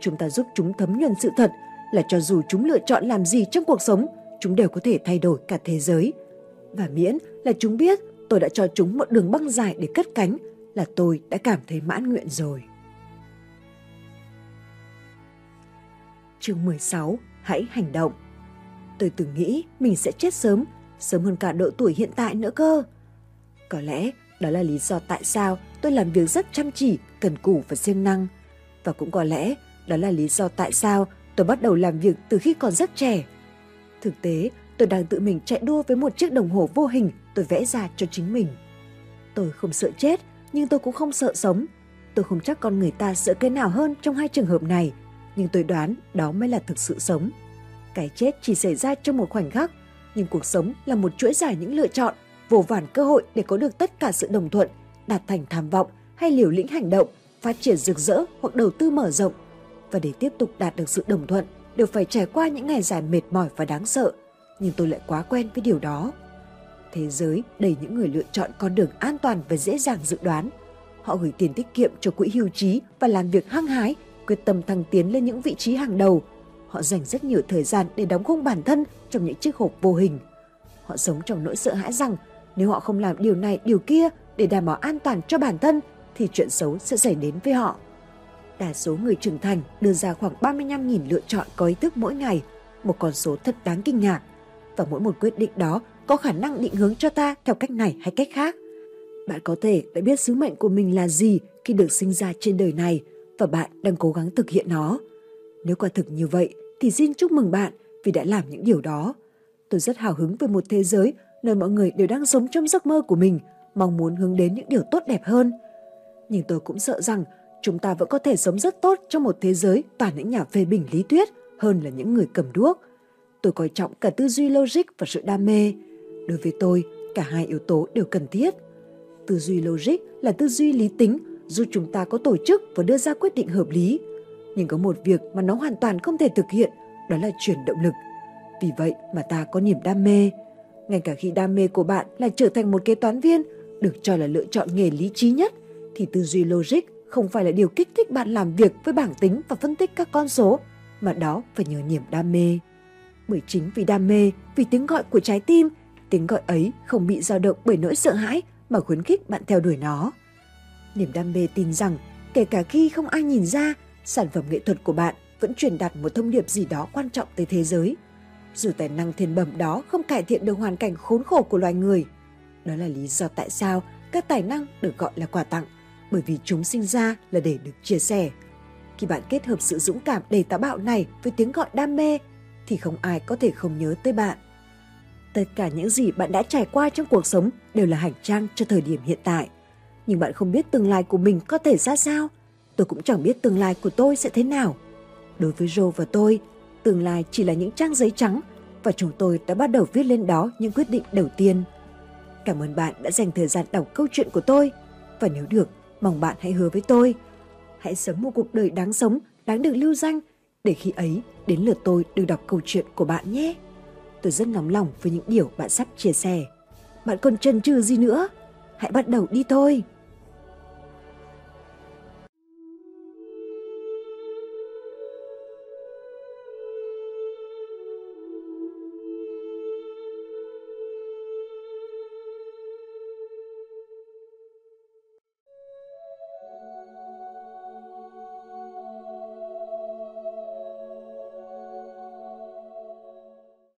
Chúng ta giúp chúng thấm nhuần sự thật là cho dù chúng lựa chọn làm gì trong cuộc sống, chúng đều có thể thay đổi cả thế giới. Và miễn là chúng biết tôi đã cho chúng một đường băng dài để cất cánh là tôi đã cảm thấy mãn nguyện rồi. Chương mười sáu. Hãy hành động. Tôi từng nghĩ mình sẽ chết sớm, sớm hơn cả độ tuổi hiện tại nữa cơ. Có lẽ đó là lý do tại sao tôi làm việc rất chăm chỉ, cần cù và siêng năng. Và cũng có lẽ đó là lý do tại sao tôi bắt đầu làm việc từ khi còn rất trẻ. Thực tế, tôi đang tự mình chạy đua với một chiếc đồng hồ vô hình tôi vẽ ra cho chính mình. Tôi không sợ chết, nhưng tôi cũng không sợ sống. Tôi không chắc con người ta sợ cái nào hơn trong hai trường hợp này, nhưng tôi đoán đó mới là thực sự sống. Cái chết chỉ xảy ra trong một khoảnh khắc, nhưng cuộc sống là một chuỗi dài những lựa chọn, vô vàn cơ hội để có được tất cả sự đồng thuận, đạt thành tham vọng hay liều lĩnh hành động, phát triển rực rỡ hoặc đầu tư mở rộng. Và để tiếp tục đạt được sự đồng thuận, đều phải trải qua những ngày dài mệt mỏi và đáng sợ. Nhưng tôi lại quá quen với điều đó. Thế giới đầy những người lựa chọn con đường an toàn và dễ dàng dự đoán. Họ gửi tiền tiết kiệm cho quỹ hưu trí và làm việc hăng hái, quyết tâm thăng tiến lên những vị trí hàng đầu. Họ dành rất nhiều thời gian để đóng khung bản thân trong những chiếc hộp vô hình. Họ sống trong nỗi sợ hãi rằng nếu họ không làm điều này, điều kia để đảm bảo an toàn cho bản thân thì chuyện xấu sẽ xảy đến với họ. Đa số người trưởng thành đưa ra khoảng ba mươi lăm nghìn lựa chọn có ý thức mỗi ngày, một con số thật đáng kinh ngạc. Và mỗi một quyết định đó có khả năng định hướng cho ta theo cách này hay cách khác. Bạn có thể đã biết sứ mệnh của mình là gì khi được sinh ra trên đời này và bạn đang cố gắng thực hiện nó. Nếu quả thực như vậy thì xin chúc mừng bạn vì đã làm những điều đó. Tôi rất hào hứng về một thế giới nơi mọi người đều đang sống trong giấc mơ của mình, mong muốn hướng đến những điều tốt đẹp hơn. Nhưng tôi cũng sợ rằng chúng ta vẫn có thể sống rất tốt trong một thế giới toàn những nhà phê bình lý thuyết hơn là những người cầm đuốc. Tôi coi trọng cả tư duy logic và sự đam mê. Đối với tôi, cả hai yếu tố đều cần thiết. Tư duy logic là tư duy lý tính, giúp chúng ta có tổ chức và đưa ra quyết định hợp lý. Nhưng có một việc mà nó hoàn toàn không thể thực hiện, đó là chuyển động lực. Vì vậy mà ta có niềm đam mê. Ngay cả khi đam mê của bạn là trở thành một kế toán viên, được cho là lựa chọn nghề lý trí nhất, thì tư duy logic không phải là điều kích thích bạn làm việc với bảng tính và phân tích các con số, mà đó phải nhờ niềm đam mê. bởi chính vì đam mê, vì tiếng gọi của trái tim, tiếng gọi ấy không bị dao động bởi nỗi sợ hãi mà khuyến khích bạn theo đuổi nó. Niềm đam mê tin rằng, kể cả khi không ai nhìn ra, sản phẩm nghệ thuật của bạn vẫn truyền đạt một thông điệp gì đó quan trọng tới thế giới. Dù tài năng thiên bẩm đó không cải thiện được hoàn cảnh khốn khổ của loài người. Đó là lý do tại sao các tài năng được gọi là quà tặng, bởi vì chúng sinh ra là để được chia sẻ. Khi bạn kết hợp sự dũng cảm đầy táo bạo này với tiếng gọi đam mê, thì không ai có thể không nhớ tới bạn. Tất cả những gì bạn đã trải qua trong cuộc sống đều là hành trang cho thời điểm hiện tại. Nhưng bạn không biết tương lai của mình có thể ra sao. Tôi cũng chẳng biết tương lai của tôi sẽ thế nào. Đối với Joe và tôi, tương lai chỉ là những trang giấy trắng và chúng tôi đã bắt đầu viết lên đó những quyết định đầu tiên. Cảm ơn bạn đã dành thời gian đọc câu chuyện của tôi. Và nếu được, mong bạn hãy hứa với tôi. Hãy sống một cuộc đời đáng sống, đáng được lưu danh, để khi ấy đến lượt tôi được đọc câu chuyện của bạn nhé. Tôi rất nóng lòng với những điều bạn sắp chia sẻ. Bạn còn chần chừ gì nữa? Hãy bắt đầu đi thôi.